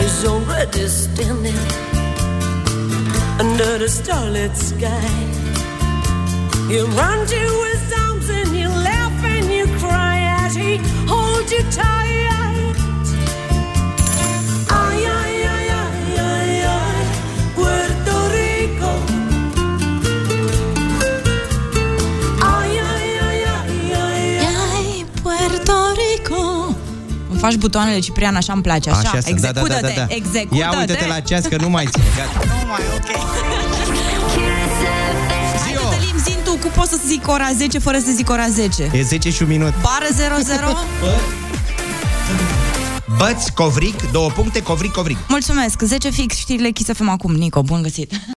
He's already standing under the starlit sky. You run to his arms and you laugh and you cry as he holds you tight. Ay, ay, ay, ay, ay, ay, Puerto Rico. Ay, ay, ay, ay, ay, ay, Puerto Rico. Îmi faci butoanele, Ciprian, așa îmi place, așa? Așa execută-te, da, da, da, da. execută-te. Ia uite-te la ceas că nu mai ține, gata. Nu mai, ok. Zim tu, cum poți să zic ora zece fără să zic ora zece? E zece și un minut. Bară zero zero. Băți, covric, două puncte, covric, covric. Mulțumesc, zece fix, știrile Kiss F M acum, Nico, bun găsit.